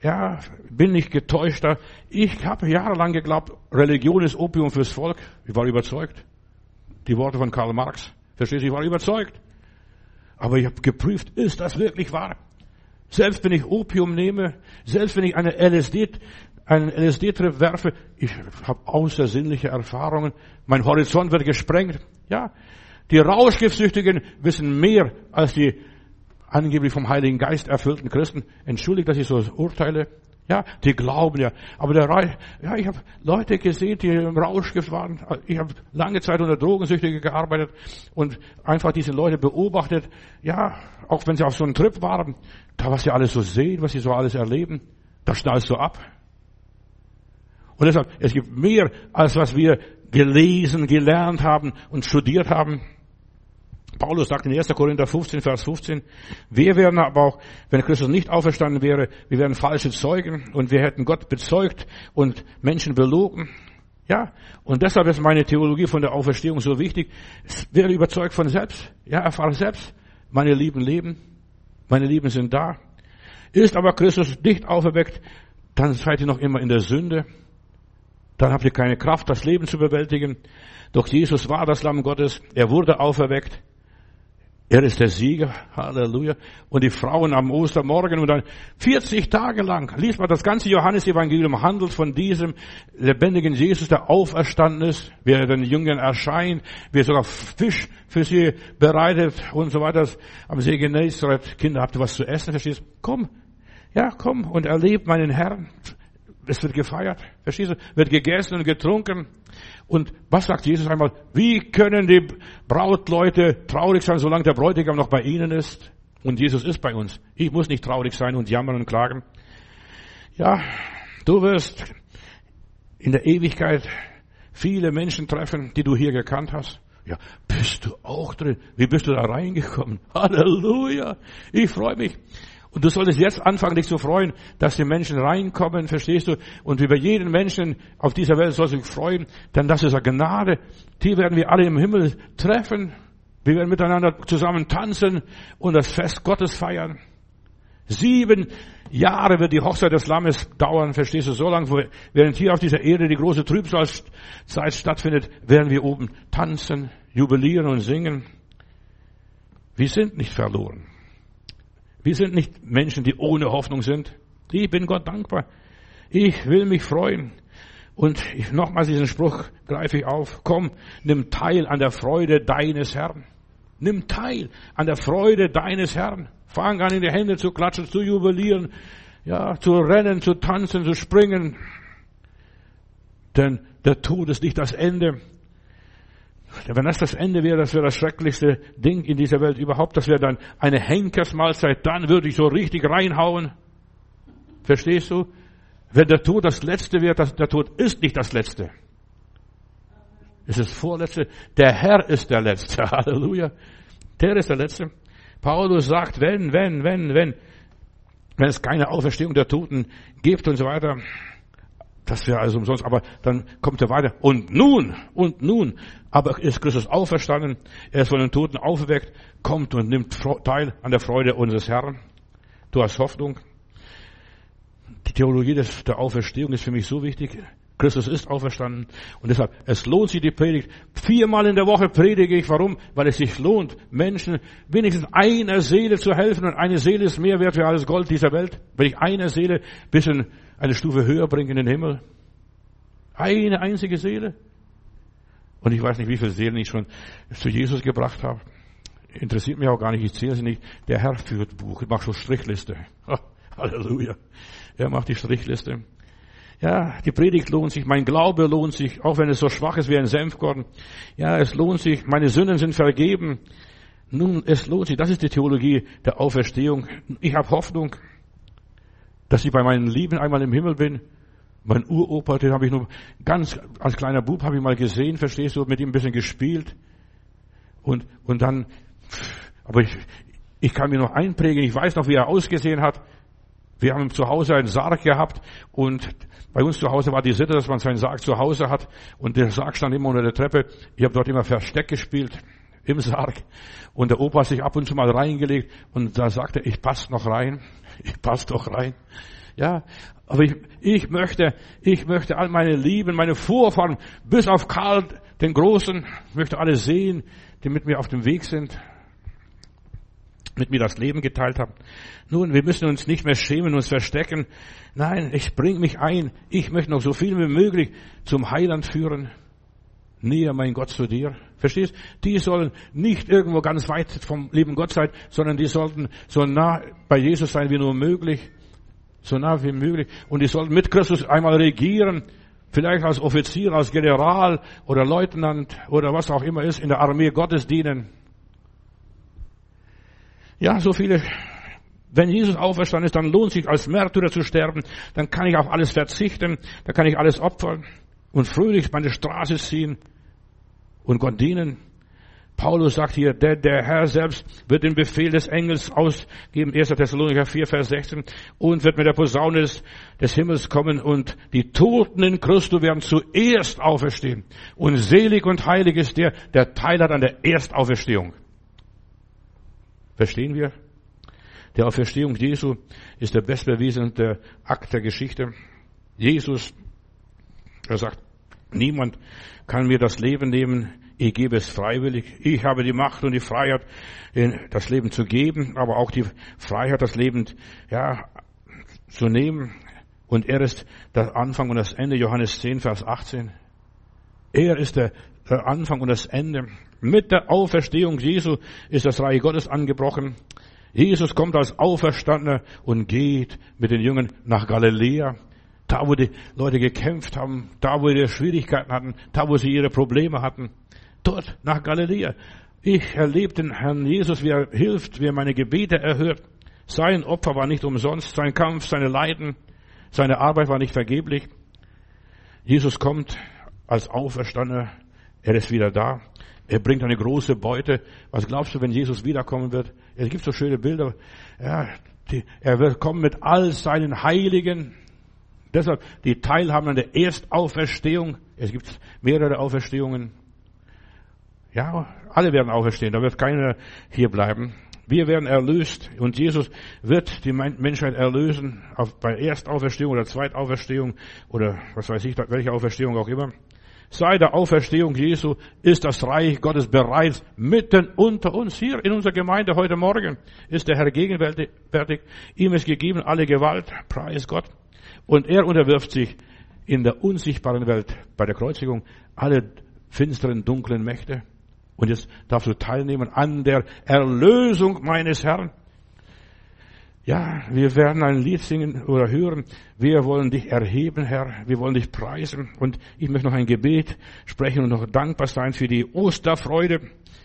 Ja, bin nicht getäuschter. Ich habe jahrelang geglaubt, Religion ist Opium fürs Volk. Ich war überzeugt. Die Worte von Karl Marx. Verstehst du? Ich war überzeugt. Aber ich habe geprüft, ist das wirklich wahr? Selbst wenn ich Opium nehme, selbst wenn ich eine L S D, einen L S D-Trip werfe, ich habe außersinnliche Erfahrungen. Mein Horizont wird gesprengt. Ja, Die Rauschgiftsüchtigen wissen mehr als die angeblich vom Heiligen Geist erfüllten Christen. Entschuldigt, dass ich so urteile. Ja, die glauben ja. Aber der Reich, ja, ich habe Leute gesehen, die im Rauschgift waren. Ich habe lange Zeit unter Drogensüchtigen gearbeitet und einfach diese Leute beobachtet. Ja, auch wenn sie auf so einem Trip waren, da was sie alles so sehen, was sie so alles erleben, das schnallst du ab. Und deshalb, es gibt mehr, als was wir gelesen, gelernt haben und studiert haben. Paulus sagt in erster Korinther fünfzehn, Vers fünfzehn, wir wären aber auch, wenn Christus nicht auferstanden wäre, wir wären falsche Zeugen und wir hätten Gott bezeugt und Menschen belogen. Ja, und deshalb ist meine Theologie von der Auferstehung so wichtig. Ich wäre überzeugt von selbst, ja, erfahre selbst, meine Lieben leben, meine Lieben sind da. Ist aber Christus nicht auferweckt, dann seid ihr noch immer in der Sünde. Dann habt ihr keine Kraft, das Leben zu bewältigen. Doch Jesus war das Lamm Gottes, er wurde auferweckt. Er ist der Sieger, Halleluja. Und die Frauen am Ostermorgen und dann vierzig Tage lang, liest mal, das ganze Johannes-Evangelium handelt von diesem lebendigen Jesus, der auferstanden ist, wie er den Jüngern erscheint, wie er sogar Fisch für sie bereitet und so weiter. Am See Genezareth, Kinder, habt ihr was zu essen, verstehst du? Komm, ja, komm und erlebt meinen Herrn. Es wird gefeiert, verstehst du? Wird gegessen und getrunken. Und was sagt Jesus einmal? Wie können die Brautleute traurig sein, solange der Bräutigam noch bei ihnen ist? Und Jesus ist bei uns. Ich muss nicht traurig sein und jammern und klagen. Ja, du wirst in der Ewigkeit viele Menschen treffen, die du hier gekannt hast. Ja, bist du auch drin? Wie bist du da reingekommen? Halleluja! Ich freue mich. Und du solltest jetzt anfangen, dich zu freuen, dass die Menschen reinkommen, verstehst du? Und über jeden Menschen auf dieser Welt sollst du dich freuen, denn das ist eine Gnade. Die werden wir alle im Himmel treffen. Wir werden miteinander zusammen tanzen und das Fest Gottes feiern. Sieben Jahre wird die Hochzeit des Lammes dauern, verstehst du? So lange, während hier auf dieser Erde die große Trübsalzeit stattfindet, werden wir oben tanzen, jubilieren und singen. Wir sind nicht verloren. Wir sind nicht Menschen, die ohne Hoffnung sind. Ich bin Gott dankbar. Ich will mich freuen. Und ich, nochmals diesen Spruch greife ich auf. Komm, nimm teil an der Freude deines Herrn. Nimm teil an der Freude deines Herrn. Fang an, in die Hände zu klatschen, zu jubilieren, ja, zu rennen, zu tanzen, zu springen. Denn der Tod ist nicht das Ende. Wenn das das Ende wäre, das wäre das schrecklichste Ding in dieser Welt überhaupt. Das wäre dann eine Henkersmahlzeit. Dann würde ich so richtig reinhauen. Verstehst du? Wenn der Tod das Letzte wäre, das, der Tod ist nicht das Letzte. Es ist das Vorletzte. Der Herr ist der Letzte. Halleluja. Der ist der Letzte. Paulus sagt, wenn, wenn, wenn, wenn, wenn es keine Auferstehung der Toten gibt und so weiter. Das wäre also umsonst, aber dann kommt er weiter. Und nun, und nun, aber ist Christus auferstanden, er ist von den Toten auferweckt, kommt und nimmt teil an der Freude unseres Herrn. Du hast Hoffnung. Die Theologie des, der Auferstehung ist für mich so wichtig. Christus ist auferstanden und deshalb, es lohnt sich die Predigt. Viermal in der Woche predige ich. Warum? Weil es sich lohnt, Menschen wenigstens einer Seele zu helfen, und eine Seele ist mehr wert für alles Gold dieser Welt. Wenn ich einer Seele ein bisschen eine Stufe höher bringe in den Himmel. Eine einzige Seele. Und ich weiß nicht, wie viele Seelen ich schon zu Jesus gebracht habe. Interessiert mich auch gar nicht, ich zähle sie nicht. Der Herr führt Buch, ich mache so Strichliste. Halleluja. Er macht die Strichliste. Ja, die Predigt lohnt sich, mein Glaube lohnt sich, auch wenn es so schwach ist wie ein Senfkorn. Ja, es lohnt sich, meine Sünden sind vergeben. Nun, es lohnt sich, das ist die Theologie der Auferstehung. Ich habe Hoffnung, dass ich bei meinen Lieben einmal im Himmel bin. Mein Uropa, den habe ich nur ganz als kleiner Bub habe ich mal gesehen, verstehst du, mit ihm ein bisschen gespielt. Und und dann, aber ich, ich kann mir noch einprägen, ich weiß noch, wie er ausgesehen hat. Wir haben zu Hause einen Sarg gehabt und bei uns zu Hause war die Sitte, dass man seinen Sarg zu Hause hat und der Sarg stand immer unter der Treppe. Ich habe dort immer Versteck gespielt im Sarg und der Opa hat sich ab und zu mal reingelegt und da sagte er, ich passe noch rein, ich passe doch rein. Ja, aber ich, ich möchte, ich möchte all meine Lieben, meine Vorfahren, bis auf Karl den Großen, möchte alle sehen, die mit mir auf dem Weg sind, mit mir das Leben geteilt haben. Nun, wir müssen uns nicht mehr schämen, uns verstecken. Nein, ich bringe mich ein. Ich möchte noch so viel wie möglich zum Heiland führen. näher mein Gott zu dir. Verstehst? Die sollen nicht irgendwo ganz weit vom lieben Gott sein, sondern die sollten so nah bei Jesus sein wie nur möglich. So nah wie möglich. Und die sollten mit Christus einmal regieren. Vielleicht als Offizier, als General oder Leutnant oder was auch immer ist, in der Armee Gottes dienen. Ja, so viele. Wenn Jesus auferstanden ist, dann lohnt es sich, als Märtyrer zu sterben. Dann kann ich auf alles verzichten. Dann kann ich alles opfern und fröhlich meine Straße ziehen und Gott dienen. Paulus sagt hier, der, der Herr selbst wird den Befehl des Engels ausgeben, erster Thessalonicher vier, Vers sechzehn, und wird mit der Posaune des, des Himmels kommen und die Toten in Christus werden zuerst auferstehen. Und selig und heilig ist der, der Teil hat an der Erstauferstehung. Verstehen wir? Die Auferstehung Jesu ist der bestbewiesene Akt der Geschichte. Jesus, er sagt, niemand kann mir das Leben nehmen, ich gebe es freiwillig. Ich habe die Macht und die Freiheit, das Leben zu geben, aber auch die Freiheit, das Leben, ja, zu nehmen. Und er ist der Anfang und das Ende, Johannes zehn, Vers achtzehn. Er ist der Anfang und das Ende. Mit der Auferstehung Jesu ist das Reich Gottes angebrochen. Jesus kommt als Auferstandener und geht mit den Jüngern nach Galiläa. Da, wo die Leute gekämpft haben, da, wo ihre Schwierigkeiten hatten, da, wo sie ihre Probleme hatten. Dort, nach Galiläa. Ich erlebe den Herrn Jesus, wie er hilft, wie er meine Gebete erhört. Sein Opfer war nicht umsonst, sein Kampf, seine Leiden, seine Arbeit war nicht vergeblich. Jesus kommt als Auferstandener, er ist wieder da. Er bringt eine große Beute. Was glaubst du, wenn Jesus wiederkommen wird? Es gibt so schöne Bilder. Ja, die, er wird kommen mit all seinen Heiligen. Deshalb, die teilhaben an der Erstauferstehung. Es gibt mehrere Auferstehungen. Ja, alle werden auferstehen. Da wird keiner hier bleiben. Wir werden erlöst. Und Jesus wird die Menschheit erlösen. Auf, bei Erstauferstehung oder Zweitauferstehung oder was weiß ich, welche Auferstehung auch immer. Seit der Auferstehung Jesu ist das Reich Gottes bereits mitten unter uns. Hier in unserer Gemeinde heute Morgen ist der Herr gegenwärtig. Ihm ist gegeben alle Gewalt, preis Gott. Und er unterwirft sich in der unsichtbaren Welt bei der Kreuzigung alle finsteren, dunklen Mächte. Und jetzt darfst du teilnehmen an der Erlösung meines Herrn. Ja, wir werden ein Lied singen oder hören. Wir wollen dich erheben, Herr. Wir wollen dich preisen. Und ich möchte noch ein Gebet sprechen und noch dankbar sein für die Osterfreude.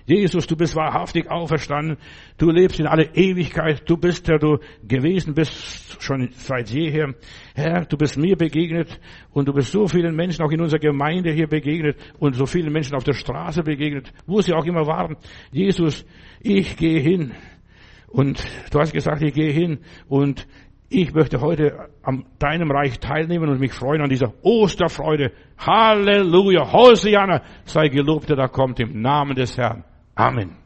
Jesus, du bist wahrhaftig auferstanden. Du lebst in alle Ewigkeit. Du bist, der du gewesen bist, schon seit jeher. Herr, du bist mir begegnet. Und du bist so vielen Menschen auch in unserer Gemeinde hier begegnet. Und so vielen Menschen auf der Straße begegnet. Wo sie auch immer waren. Jesus, ich gehe hin. Und du hast gesagt, ich gehe hin und ich möchte heute an deinem Reich teilnehmen und mich freuen an dieser Osterfreude. Halleluja, Hosianna, sei gelobt, der da kommt im Namen des Herrn. Amen.